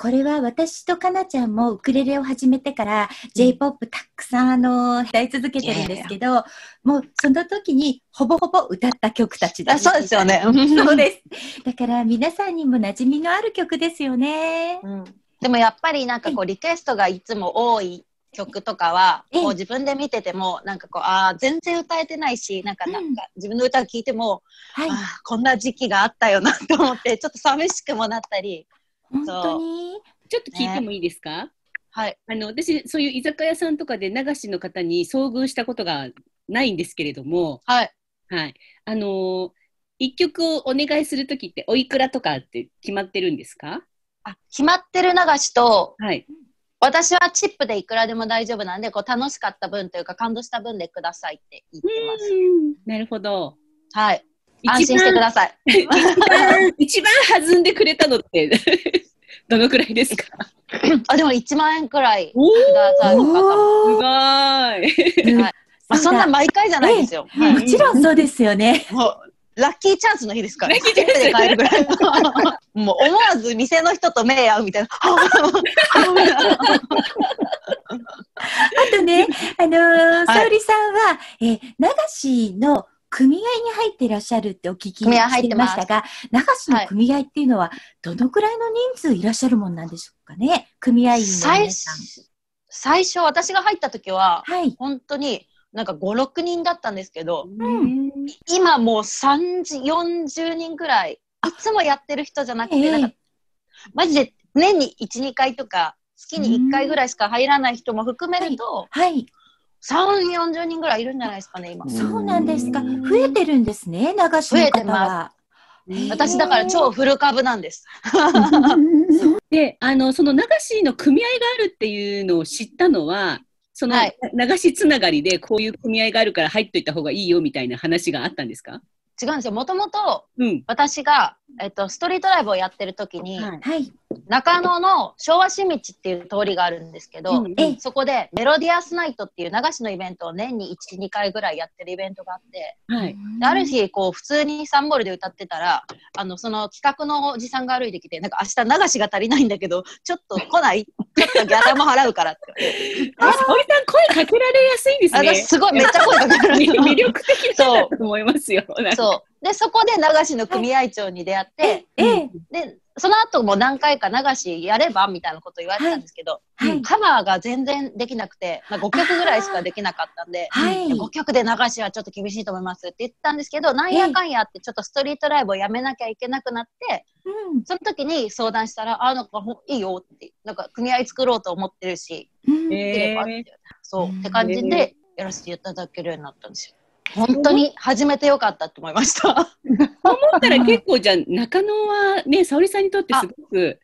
これは私とかなちゃんもウクレレを始めてから ジェイポップ たくさん、あのー、歌い続けてるんですけど、もうその時にほぼほぼ歌った曲たちだ。そうですよね。そうです。だから皆さんにも馴染みのある曲ですよね。うん、でもやっぱりなんかこう、リクエストがいつも多い曲とかはこう自分で見ててもなんかこう、あ、全然歌えてないし、なんかなんか自分の歌を聴いても、はい、あ、こんな時期があったよなと思ってちょっと寂しくもなったり。本当にちょっと聞いてもいいですか？ね、はい、あの、私そういう居酒屋さんとかで流しの方に遭遇したことがないんですけれども、はい、はい、あのー、いっきょくをお願いするときっておいくらとかって決まってるんですか？あ、決まってる流しと、はい、私はチップでいくらでも大丈夫なんで、こう楽しかった分というか感動した分でくださいって言ってます。なるほど、はい、安心してください。一 番, 一番弾んでくれたのってどのくらいですか？あ、でもいちまんえんくらいくださいとかかも。すごい、はい、まあ、そんな毎回じゃないですよ、はい、もちろんそうですよね。ラッキーチャンスの日ですから、チップで買えるぐらいのもう思わず店の人と目合うみたいな。あとね、あのー、沙織さんは、えー、流しの組合に入っていらっしゃるってお聞きしていましたが、流しの組合っていうのはどのくらいの人数いらっしゃるもんなんでしょうかね、組合員の皆さん。最初私が入った時は、はい、本当になんかご、ろくにんだったんですけど、うん、今もうさんじゅう、よんじゅうにんくらい、いつもやってる人じゃなくて、えー、なんかマジで年にいち、にかいとか月にいっかいぐらいしか入らない人も含めると、はいはい、さんじゅう、よんじゅうにんぐらいいるんじゃないですかね、今。そうなんですか。増えてるんですね、流しの方は。増えてます。私だから超フル株なんです。で、あの、その流しの組合があるっていうのを知ったのは、その流しつながりでこういう組合があるから入っといた方がいいよみたいな話があったんですか？違うんですよ。もともと私が、うん、えっと、ストリートライブをやってる時に、はい、中野の昭和新道っていう通りがあるんですけど、うんうん、そこでメロディアスナイトっていう流しのイベントを年にいち、にかいぐらいやってるイベントがあって、はい、ある日こう普通にサンボールで歌ってたら、あのその企画のおじさんが歩いてきて、なんか明日流しが足りないんだけどちょっと来ない？ちょっとギャラも払うからって。あ、沙織さん声かけられやすいですね。私すごいめっちゃ声かけられる。魅力的だなと思いますよ。そうで、そこで流しの組合長に出会って、はい、でその後も何回か流しやればみたいなこと言われたんですけど、はいはい、カバーが全然できなくて、まあ、ごきょくぐらいしかできなかったんで、はい、ごきょくで流しはちょっと厳しいと思いますって言ったんですけど、なんやかんやってちょっとストリートライブをやめなきゃいけなくなって、うん、その時に相談したら、あ、なんかいいよって、なんか組合作ろうと思ってるし、うん、できればって、そうって感じでやらせていただけるようになったんですよ。本当に始めてよかったと思いました。思ったら結構じゃあ中野はね、沙織さんにとってすごく、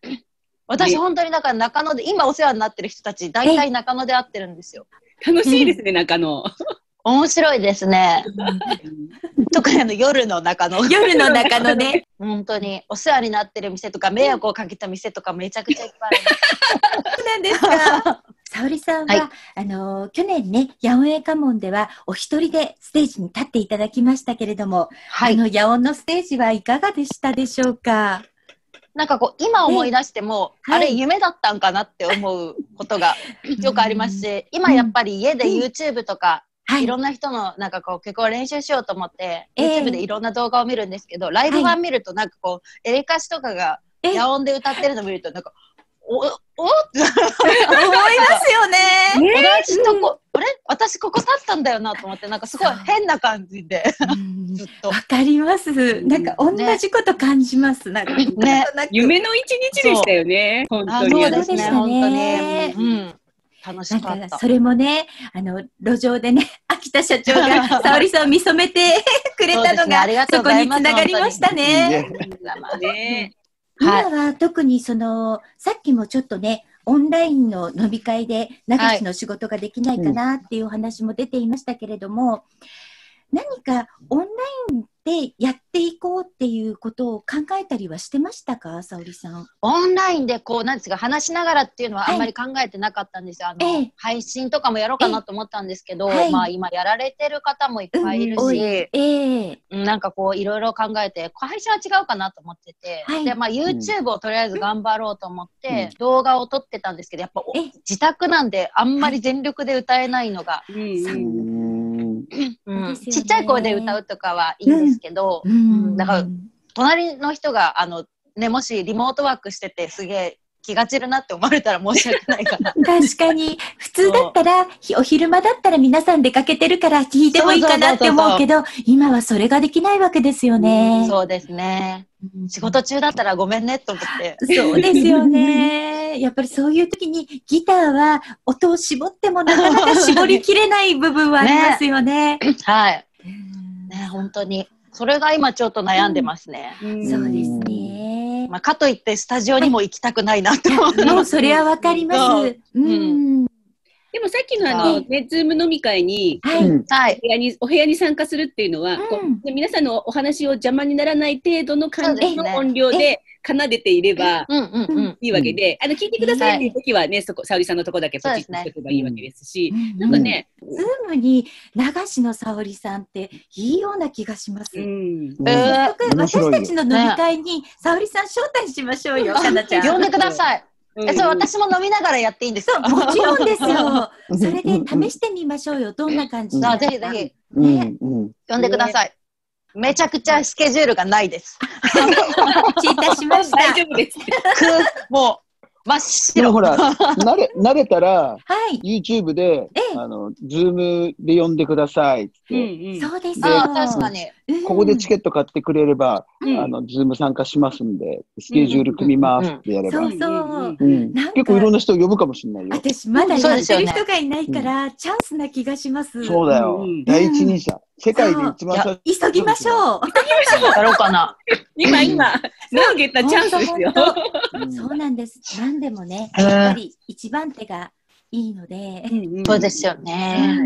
私本当にだから中野で今お世話になってる人たち大体中野で会ってるんですよ。楽しいですね、うん、中野。面白いですね。特にあの夜の中野。夜の中野ね。本当にお世話になってる店とか迷惑をかけた店とかめちゃくちゃいっぱいある。そうなんですか。沙織さんは、はい、あの去年ね、野音絵家紋ではお一人でステージに立っていただきましたけれども、はい、あの野音のステージはいかがでしたでしょうか？なんかこう今思い出しても、ね、あれ夢だったんかなって思うことがよくありますし、はい、今やっぱり家で YouTube とか、はい、いろんな人のなんかこう曲を練習しようと思って、えー、YouTube でいろんな動画を見るんですけど、ライブ版見るとなんかこう、はい、エレカシとかが野音で歌ってるのを見るとなんか、おおって思いますよね。私とこ、あれ、私ここ立ったんだよなと思って、なんかすごい変な感じでずっと。わかります。なんか同じこと感じます。なんかね、夢の一日でしたよね。本当に。そうですね。本当ね。うん。楽しかった。それもね、あの路上でね、秋田社長が沙織さんを見初めてくれたのがそこに繋がりましたね。今は特にその、さっきもちょっとね、オンラインの飲み会で流しの仕事ができないかなっていうお話も出ていましたけれども、はい、うん、何かオンラインでやっていこうっていうことを考えたりはしてましたか、沙織さん。オンラインでこうなんですか、話しながらっていうのはあんまり考えてなかったんですよ。はい、あの、ええ、配信とかもやろうかなと思ったんですけど、ええ、まあ今やられてる方もいっぱいいるし、うん、ええ、なんかこういろいろ考えて、配信は違うかなと思ってて、はい、で、まあ、YouTube をとりあえず頑張ろうと思って、うん、動画を撮ってたんですけど、やっぱ自宅なんであんまり全力で歌えないのが、はい、うん、ちっちゃい声で歌うとかはいいんですけど、うん、だから隣の人があの、ね、もしリモートワークしててすげえ気が散るなって思われたら申し訳ないかな。確かに普通だったらお昼間だったら皆さん出かけてるから聞いてもいいかなって思うけど、今はそれができないわけですよね。うん、そうですね。仕事中だったらごめんねと思って。そうですよね。やっぱりそういう時にギターは音を絞ってもなかなか絞りきれない部分はありますよね。ねはい。ね、本当に。それが今ちょっと悩んでますね、うんうん、そうですね、まあ、かといってスタジオにも行きたくないなと思って、はい、もうそれはわかります、うんうん、でもさっきのあの、ね、ズーム飲み会に、はい、お部屋に、お部屋に参加するっていうのは、うん、こう皆さんのお話を邪魔にならない程度の感じの音量で奏でていればいいわけで、あの聞いてくださいっていう時はね、そこ沙織さんのとこだけポチッとしておけばいいわけですし、うん、なんかね、うん、ズームに流しの沙織さんっていいような気がします。うん、えー、私たちの飲み会に沙織さん招待しましょうよ、かなちゃん。呼んでください。うん、え、それ私も飲みながらやっていいんですか？もちろんですよ。それで試してみましょうよ。どんな感じ？あ、ぜひぜひ。ね、呼んでください。めちゃくちゃスケジュールがないです。聞いたしました。大丈夫です。もう真っ白。ほら慣れ慣れたら、はい、YouTube で、あの Zoom で呼んでくださいって。うんうん、そうです。あ、確かに、うん。ここでチケット買ってくれれば、うん、あの Zoom 参加しますんで、スケジュール組みますってやれば、うんうん、そうそう、うん、結構いろんな人を呼ぶかもしれないよ。私まだやってる人がいないから、うん、チャンスな気がします。そうだよ。うん、第一人者。うん、世界で一番最初、急ぎましょう。急ぎましょう。やろうかな。今今、何ゲッタチャンスですよ。そうなんです。何でもね、やっぱり一番手がいいので。うんうん、そうですよね。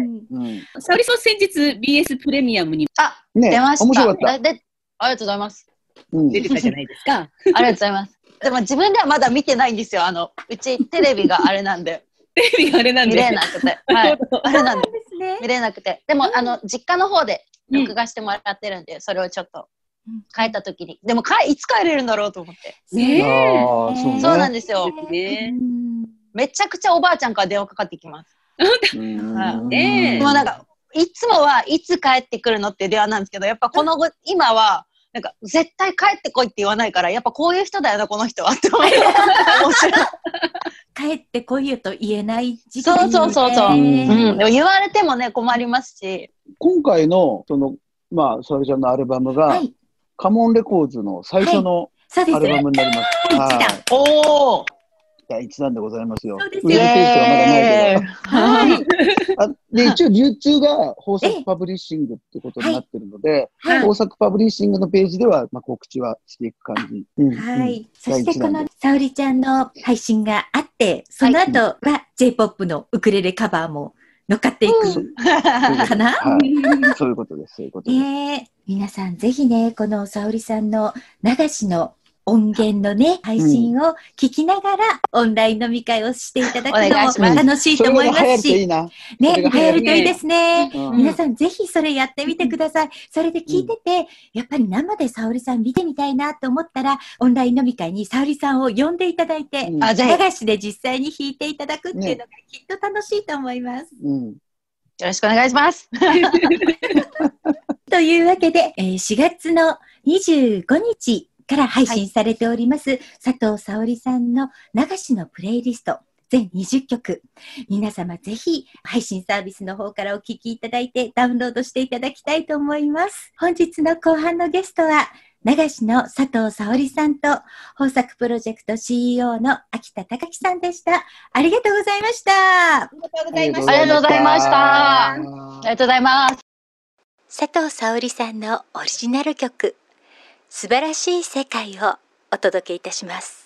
沙織さん、先日 ビーエス プレミアムにあ、ね、出ました。面白かった。で、ありがとうございます。うん、出てたじゃないですか。ありがとうございます。でも自分ではまだ見てないんですよ。あのうちテレビがあれなんで。テレビがあれなんで見れなくて、はい、あれなんで見れなくて、でも、うん、あの実家の方で録画してもらってるんで、うん、それをちょっと帰った時に、でもいつ帰れるんだろうと思って、ね、あそうね、そうなんですよ、ね、めちゃくちゃおばあちゃんから電話かかってきます。でもなんかいつもはいつ帰ってくるのって電話なんですけど、やっぱこの後今はなんか絶対帰ってこいって言わないから、やっぱこういう人だよなこの人はって思って面白い。帰ってこいよと言えない時期、ね、そうそうそうそう、うん、でも言われてもね困りますし、今回のそのまあ沙織ちゃんのアルバムが、はい、カモンレコーズの最初のアルバムになります。はい、はい、おお。だいいちだんでございますよ。売れるペースはまだないけど。はい、あで一応流通が豊作パブリッシングってことになってるので、はいはい、豊作パブリッシングのページでは、まあ、告知はしていく感じ。うん、はい、うん、そしてこの沙織ちゃんの配信があって、その後は ジェイポップ のウクレレカバーも乗っかっていく、うん、かな、はい、そういうことです。そういうことです。えー、皆さんぜひね、この沙織さんの流しの音源のね、配信を聞きながら、うん、オンライン飲み会をしていただくのも楽しいと思いますし、ね、流行るといいですね。うん、皆さんぜひそれやってみてください。それで聞いてて、うん、やっぱり生で沙織さん見てみたいなと思ったら、オンライン飲み会に沙織さんを呼んでいただいて、うん、流しで実際に弾いていただくっていうのがきっと楽しいと思います。うん、よろしくお願いします。というわけで、しがつのにじゅうごにち、から配信されております、はい、佐藤沙織さんの流しのプレイリスト全にじゅっきょく、皆様ぜひ配信サービスの方からお聞きいただいてダウンロードしていただきたいと思います。本日の後半のゲストは流しの佐藤沙織さんと豊作プロジェクト シーイーオー の秋田貴樹さんでした。ありがとうございました。ありがとうございました。ありがとうございました。ありがとうございます。佐藤沙織さんのオリジナル曲素晴らしい世界をお届けいたします。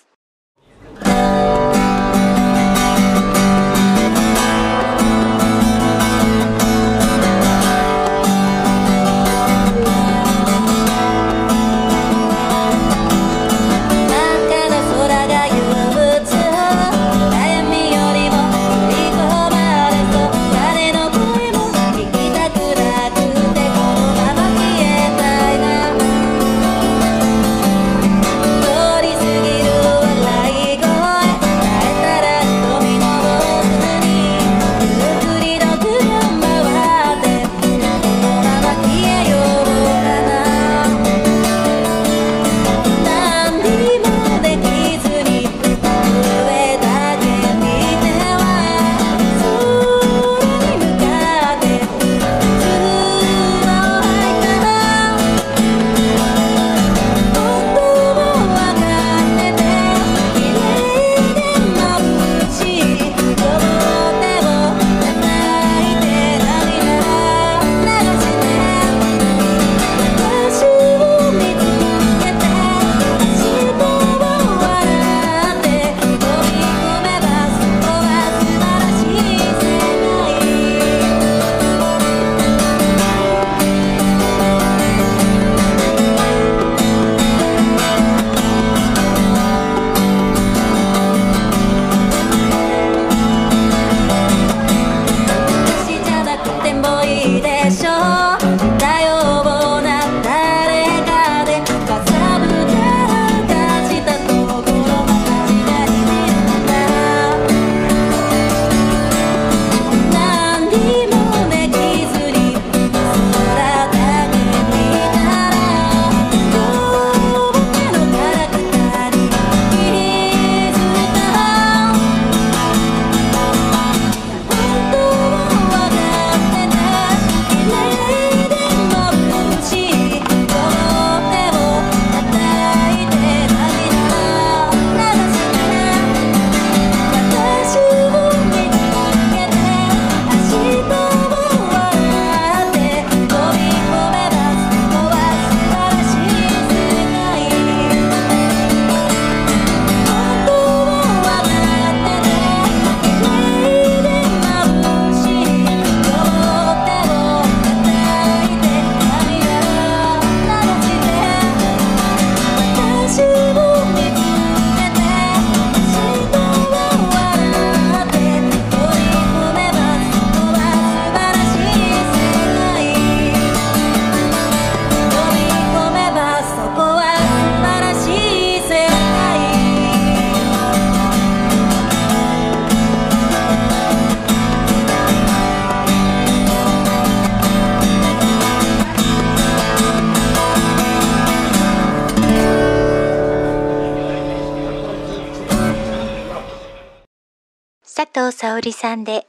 藤沙織さんで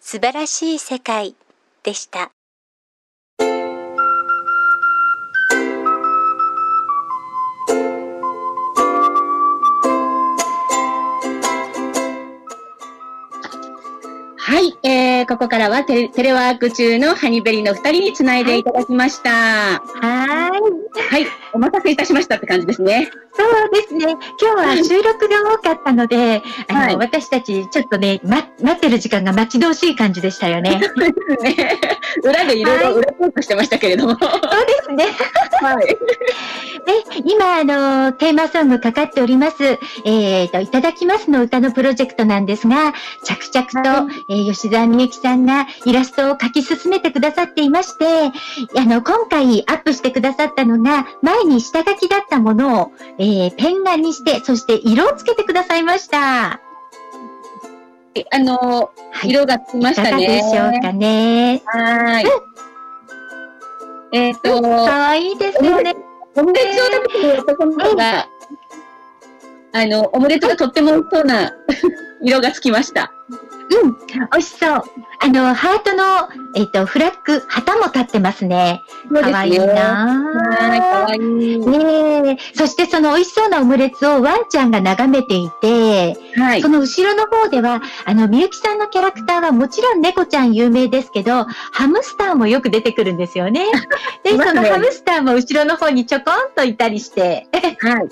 素晴らしい世界でした。はい、えー、ここからはテレ、テレワーク中のハニベリのふたりにつないでいただきました。はい。はい。お待たせいたしましたって感じですね。そうですね。今日は収録が多かったので、はい、あの、私たちちょっとね、ま、待ってる時間が待ち遠しい感じでしたよね。ね、裏でいろいろ裏トークしてましたけれども。そうですね。はい。で、今、あの、テーマソングかかっております、えーと、いただきますの歌のプロジェクトなんですが、着々と、はい、えー吉沢美幸さんがイラストを描き進めてくださっていまして、あの今回アップしてくださったのが、前に下書きだったものを、えー、ペン画にして、そして色をつけてくださいました。あの、はい、色がつきましたね。いかがでしょうかね。はい。うん、えっと、うん、かわいいですよね。オムレツを食べてる男の子が、あのオムレツがとっても美味しそうな色がつきました。うん、美味しそう。あの、ハートの、えっと、フラッグ、旗も立ってますね。かわいいなぁ。かわいい。ねえ。そしてその美味しそうなオムレツをワンちゃんが眺めていて、はい、その後ろの方では、あの、みゆきさんのキャラクターはもちろん猫ちゃん有名ですけど、ハムスターもよく出てくるんですよね。で、そのハムスターも後ろの方にちょこんといたりして。はい。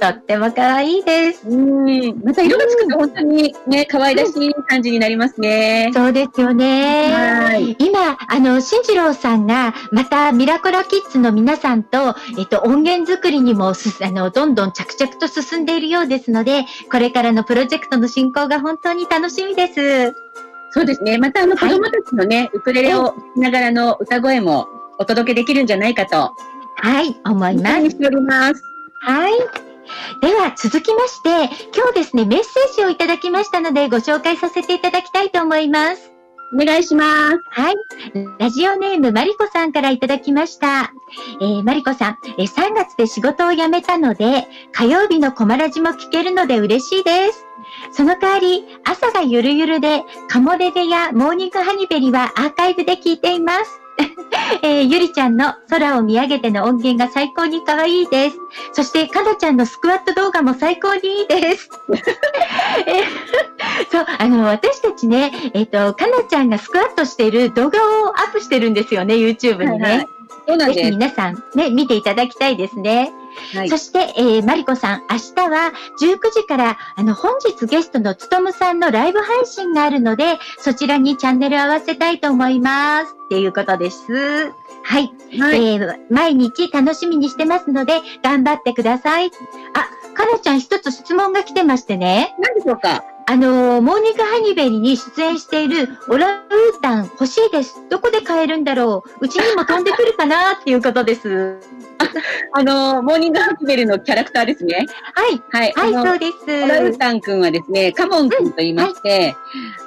とっても可愛いです。うん。また色がつくと本当にね、可愛らしい感じになりますね。そうですよね。はい。今、あの、進次郎さんが、またミラコラキッズの皆さんと、えっと、音源作りにもす、あの、どんどん着々と進んでいるようですので、これからのプロジェクトの進行が本当に楽しみです。そうですね。また、あの、子供たちのね、はい、ウクレレを聴きながらの歌声もお届けできるんじゃないかと。はい、思います。期待しております。はい。では続きまして、今日ですね、メッセージをいただきましたので、ご紹介させていただきたいと思います。お願いします。はい。ラジオネーム、マリコさんからいただきました。えー、マリコさん、えー、さんがつで仕事を辞めたので、火曜日のコマラジも聞けるので嬉しいです。その代わり、朝がゆるゆるで、カモレレやモーニングハニベリはアーカイブで聞いています。えー、ゆりちゃんの空を見上げての音源が最高に可愛いです。そして、かなちゃんのスクワット動画も最高にいいです。えー、そう、あの、私たちね、えっと、かなちゃんがスクワットしている動画をアップしてるんですよね、YouTube にね。はいはい、そうなんです。ぜひ皆さん、ね、見ていただきたいですね。はい、そして、えー、マリコさん、明日はじゅうくじから、あの、本日ゲストのつとむさんのライブ配信があるので、そちらにチャンネル合わせたいと思います。っていうことです。はい。はい、えー、毎日楽しみにしてますので、頑張ってください。あ、かなちゃん、一つ質問が来てましてね。何でしょうか？あのー、モーニングハニベリに出演しているオランウータン欲しいです。どこで買えるんだろう。うちにも飛んでくるかなっていうことです。あの、モーニングハニベリのキャラクターですね。はい。はい。はい、そうです。オランウータンくんはですね、カモンくんと言いまして、うん、はい、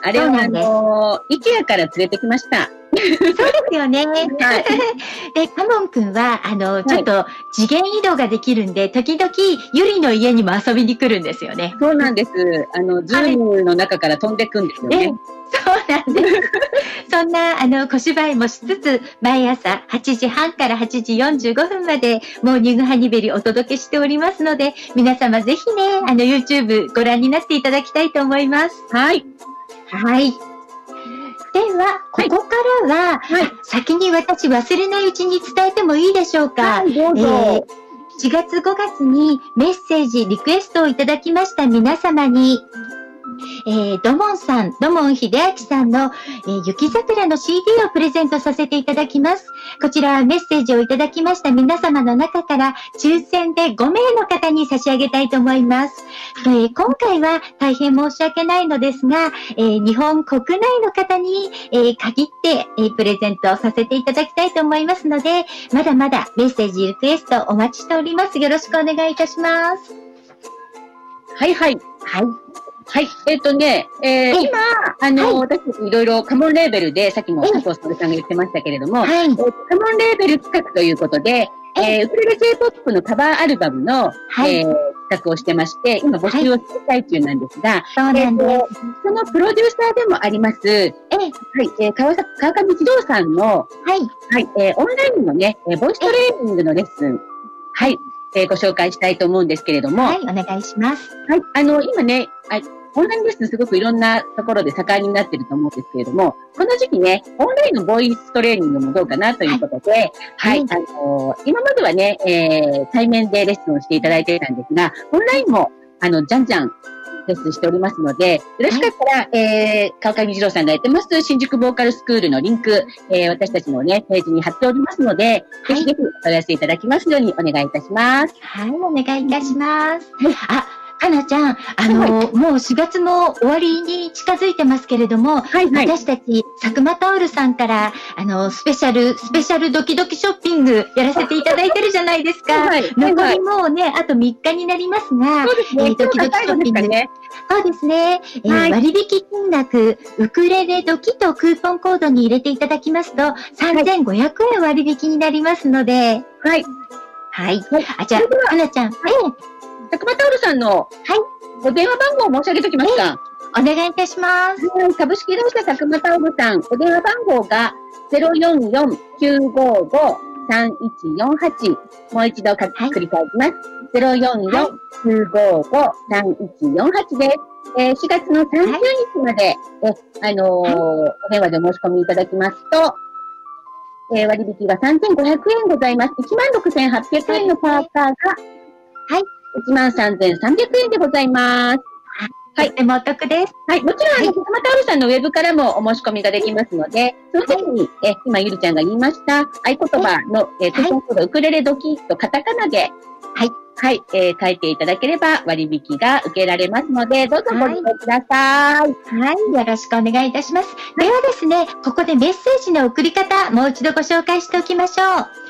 あれを、あのー、イケアから連れてきました。そうですよね。はい、で、カモンくんは、あの、ちょっと次元移動ができるんで、時々、ユリの家にも遊びに来るんですよね。そうなんです。あの、ズームの中から飛んでくんですよね。ね、そうなんです。そんな、あの、小芝居もしつつ、毎朝はちじはんからはちじよんじゅうごふんまで、モーニングハニベリお届けしておりますので、皆様ぜひね、あの、YouTube ご覧になっていただきたいと思います。はい。はい。では、ここからは、はいはい、先に私忘れないうちに伝えてもいいでしょうか。はい、どうぞ。えー、しがつごがつにメッセージ、リクエストをいただきました皆様に、えー、ドモンさん、ドモン秀明さんの、えー、雪桜の シーディー をプレゼントさせていただきます。こちらはメッセージをいただきました皆様の中から抽選でごめいの方に差し上げたいと思います。えー、今回は大変申し訳ないのですが、えー、日本国内の方に、えー、限って、えー、プレゼントをさせていただきたいと思いますので、まだまだメッセージリクエストお待ちしております。よろしくお願いいたします。はいはい。はい。はい。えっ、ー、とね、えー、今、あの、はい、私たちいろいろカモンレーベルで、さっきも佐藤さんが言ってましたけれども、はい、カモンレーベル企画ということで、えー、ウクレレ J-ポップ のカバーアルバムの、はい、えー、企策をしてまして、今募集をしている最中なんですが、はい、えー、そうなんです。そのプロデューサーでもあります、えー、はい、えー、川上一郎さんの、はい、はい、えー、オンラインのね、ボイストレーニングのレッスン、はい、えー、ご紹介したいと思うんですけれども、はい、お願いします。はい、あの、今ね、あオンラインレッスンすごくいろんなところで盛んになってると思うんですけれども、この時期ね、オンラインのボイストレーニングもどうかなということで、はい、はい、あのー、今まではね、えー、対面でレッスンをしていただいていたんですが、オンラインも、あの、じゃんじゃんレッスンしておりますので、よろしかったら、はい、えー、川上二郎さんがやってます、新宿ボーカルスクールのリンク、えー、私たちのね、ページに貼っておりますので、はい、ぜひぜひお問い合わせいただきますようにお願いいたします。はい、お願いいたします。あ、かなちゃん、あの、はい、もうしがつも終わりに近づいてますけれども、はいはい、私たち、佐久間タオルさんから、あの、スペシャル、スペシャルドキドキショッピングやらせていただいてるじゃないですか。はいはい、残りもうね、あとみっかになりますが、そうですね、えー、ドキドキショッピング。そうですね。えーはい、割引金額、ウクレレドキとクーポンコードに入れていただきますと、さんぜんごひゃくえん割引になりますので、はい。はい。はい、あ、じゃあ、かなちゃん、はい。佐久間タオルさんのお電話番号を申し上げておきますか。お願いいたします。はい、株式会社佐久間タオルさん、お電話番号がゼロよんよんきゅうごごさんいちよんはち。もう一度繰り返します。ゼロよんよんきゅうごごさんいちよんはちです。えー、しがつのさんじゅうにちまで、はい、えあのー、お電話でお申し込みいただきますと、えー、割引がさんぜんごひゃくえんございます。いちまんろくせんはっぴゃくえんのパーカーが、はい。いちまんさんぜんさんびゃくえんでございます。はい。とてもお得です。はい。もちろん、あの、佐久間タオルさんのウェブからもお申し込みができますので、その時に、え、今、ゆりちゃんが言いました、合言葉の、え、クーポンコード、ウクレレドキとカタカナで、はい。はい。えー、書いていただければ割引が受けられますので、どうぞご利用ください。はい。よろしくお願いいたします。ではですね、ここでメッセージの送り方、もう一度ご紹介しておきましょ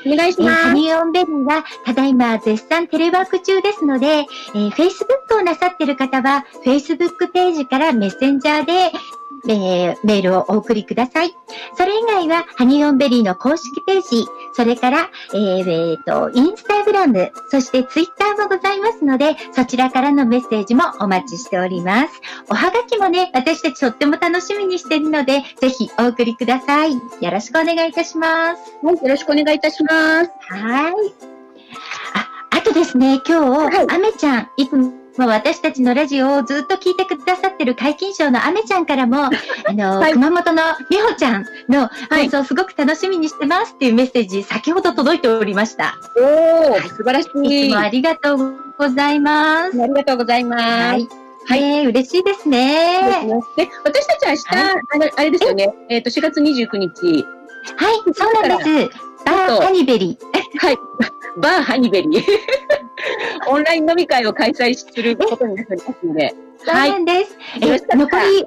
う。お願いします。えー、ハニーオンベリーは、ただいま絶賛テレワーク中ですので、えー、Facebook をなさっている方は、Facebook ページからメッセンジャーで、えー、メールをお送りください。それ以外は、ハニーオンベリーの公式ページ、それから、えー、えーと、インスタグラム、そしてツイッターもございますので、そちらからのメッセージもお待ちしております。おはがきもね、私たちとっても楽しみにしているので、ぜひお送りください。よろしくお願いいたします。はい、よろしくお願いいたします。はい。あ、あとですね、今日、あめちゃん、いつも、もう私たちのラジオをずっと聞いてくださってる皆勤賞のあめちゃんからも、あの、はい、熊本のみほちゃんの放送すごく楽しみにしてますっていうメッセージ、先ほど届いておりました。おー、はい、素晴らしい。いつもありがとうございます。ありがとうございます。はい。はい、えー、嬉しいですね。で、私たちは明日、はい、あの、あれですよね。えっと、しがつにじゅうくにち。はい、そうなんです。バーハニベリー。はい。バーハニベリー。オンライン飲み会を開催することになりますので。そうなんです。え、残り、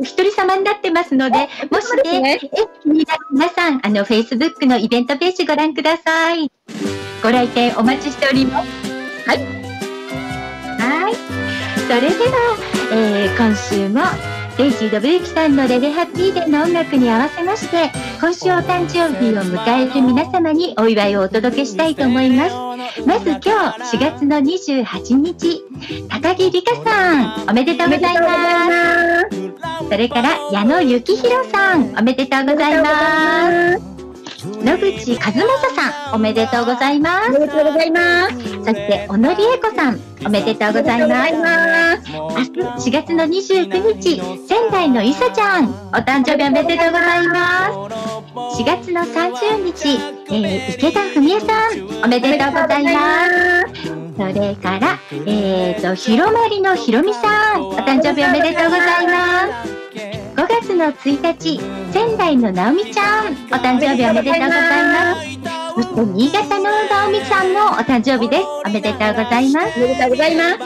一人様になってますので、もしね、気になる皆さん、あの、Facebook のイベントページご覧ください。ご来店お待ちしております。はい。はい。それでは、えー、今週も、デイジー・ドブユキさんのレレハッピーデーの音楽に合わせまして、今週お誕生日を迎える皆様にお祝いをお届けしたいと思います。まず今日しがつのにじゅうはちにち、高木理香さん、おめでとうございます。それから矢野幸弘さん、おめでとうございます。野口和正さん、おめでとうございます。おめでとうございます。そして小野理恵子さん、おめでとうございます。明日しがつのにじゅうくにち、仙台のいさちゃん、お誕生日おめでとうございます。しがつのさんじゅうにち、えー、池田文江さん、おめでとうございます。それから、えーと、ひろまりのひろみさん、お誕生日おめでとうございます。ごがつのついたち、仙台のなおみちゃん、お誕生日おめでとうございます。そして新潟のなおみさんもお誕生日です。おめでとうございます。おめでとうございます。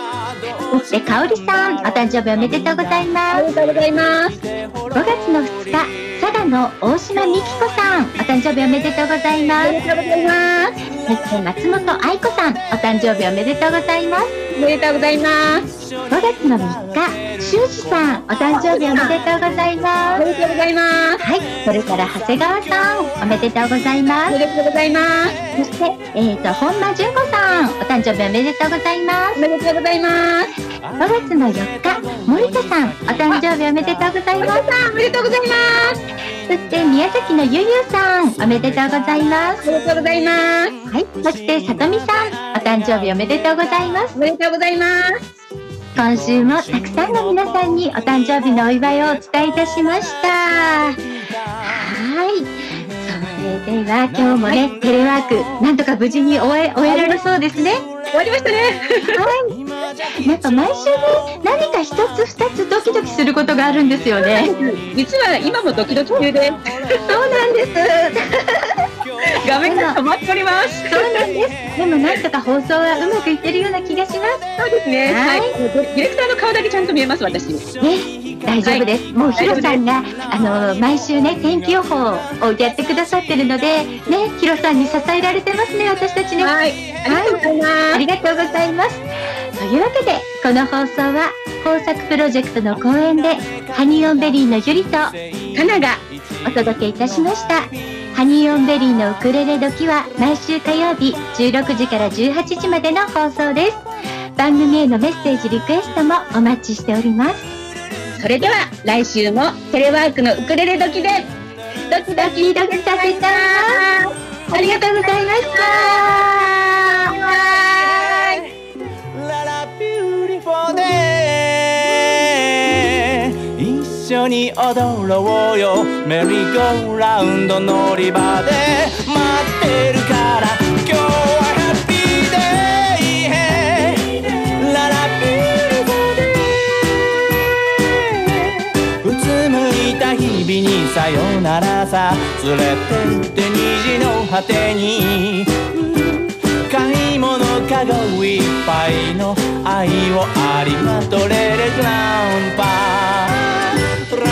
そしてかおりさん、お誕生日おめでとうございます。おめでとうございます。ごがつのふつか、佐賀の大島美紀子さん、お誕生日おめでとうございます。おめでとうございます。そして松本愛子さん、お誕生日おめでとうございます。おめでとうございます。ごがつのみっか、修士さん、お誕生日おめでとうございます。おめでとうございます。はい、そそれから長谷川さん、おめでとうございます。おめでとうございます。そして、えっと、本間純子さん、お誕生日おめでとうございます。おめでとうございます。ごがつのよっか、森田さん、お誕生日おめでとうございます。おめでとうございます。そして、宮崎のゆうゆうさん、おめでとうございます。おめでとうございます。はい、そして、さとみさん、お誕生日おめでとうございます。おめでとうございます。今週もたくさんの皆さんにお誕生日のお祝いをお伝えいたしました。はい。それでは今日もね、はい、テレワークなんとか無事に終え終えられそうですね。終わりましたね。はい。なんか毎週ね、何か一つ二つドキドキすることがあるんですよね。実は今もドキドキ中で。そうなんです。画面が溜まっております。そうなんです。でもなんとか放送はうまくいってるような気がします。そうですね。はい。ディレクターの顔だけちゃんと見えます私。ね、大丈夫です。もうヒロさんがあの毎週ね天気予報をやってくださってるのでね、ヒロさんに支えられてますね私たちね。はい。ありがとうございます。というわけでこの放送は豊作プロジェクトの公演でハニーオンベリーのゆりとかながお届けいたしました。ハニーオンベリーのウクレレ時は毎週火曜日じゅうろくじからじゅうはちじまでの放送です。番組へのメッセージリクエストもお待ちしております。それでは来週もテレワークのウクレレ時でドキドキドキさせたありがとうございました。ララビューティフォーデー一緒に踊ろうよメリーゴーラウンド乗り場で待ってるから今日はハッピーデイララビューティフルボディうつむいた日々にさよならさ連れてって虹の果てに買い物かごいっぱいの愛をありまとれるグランパーラッ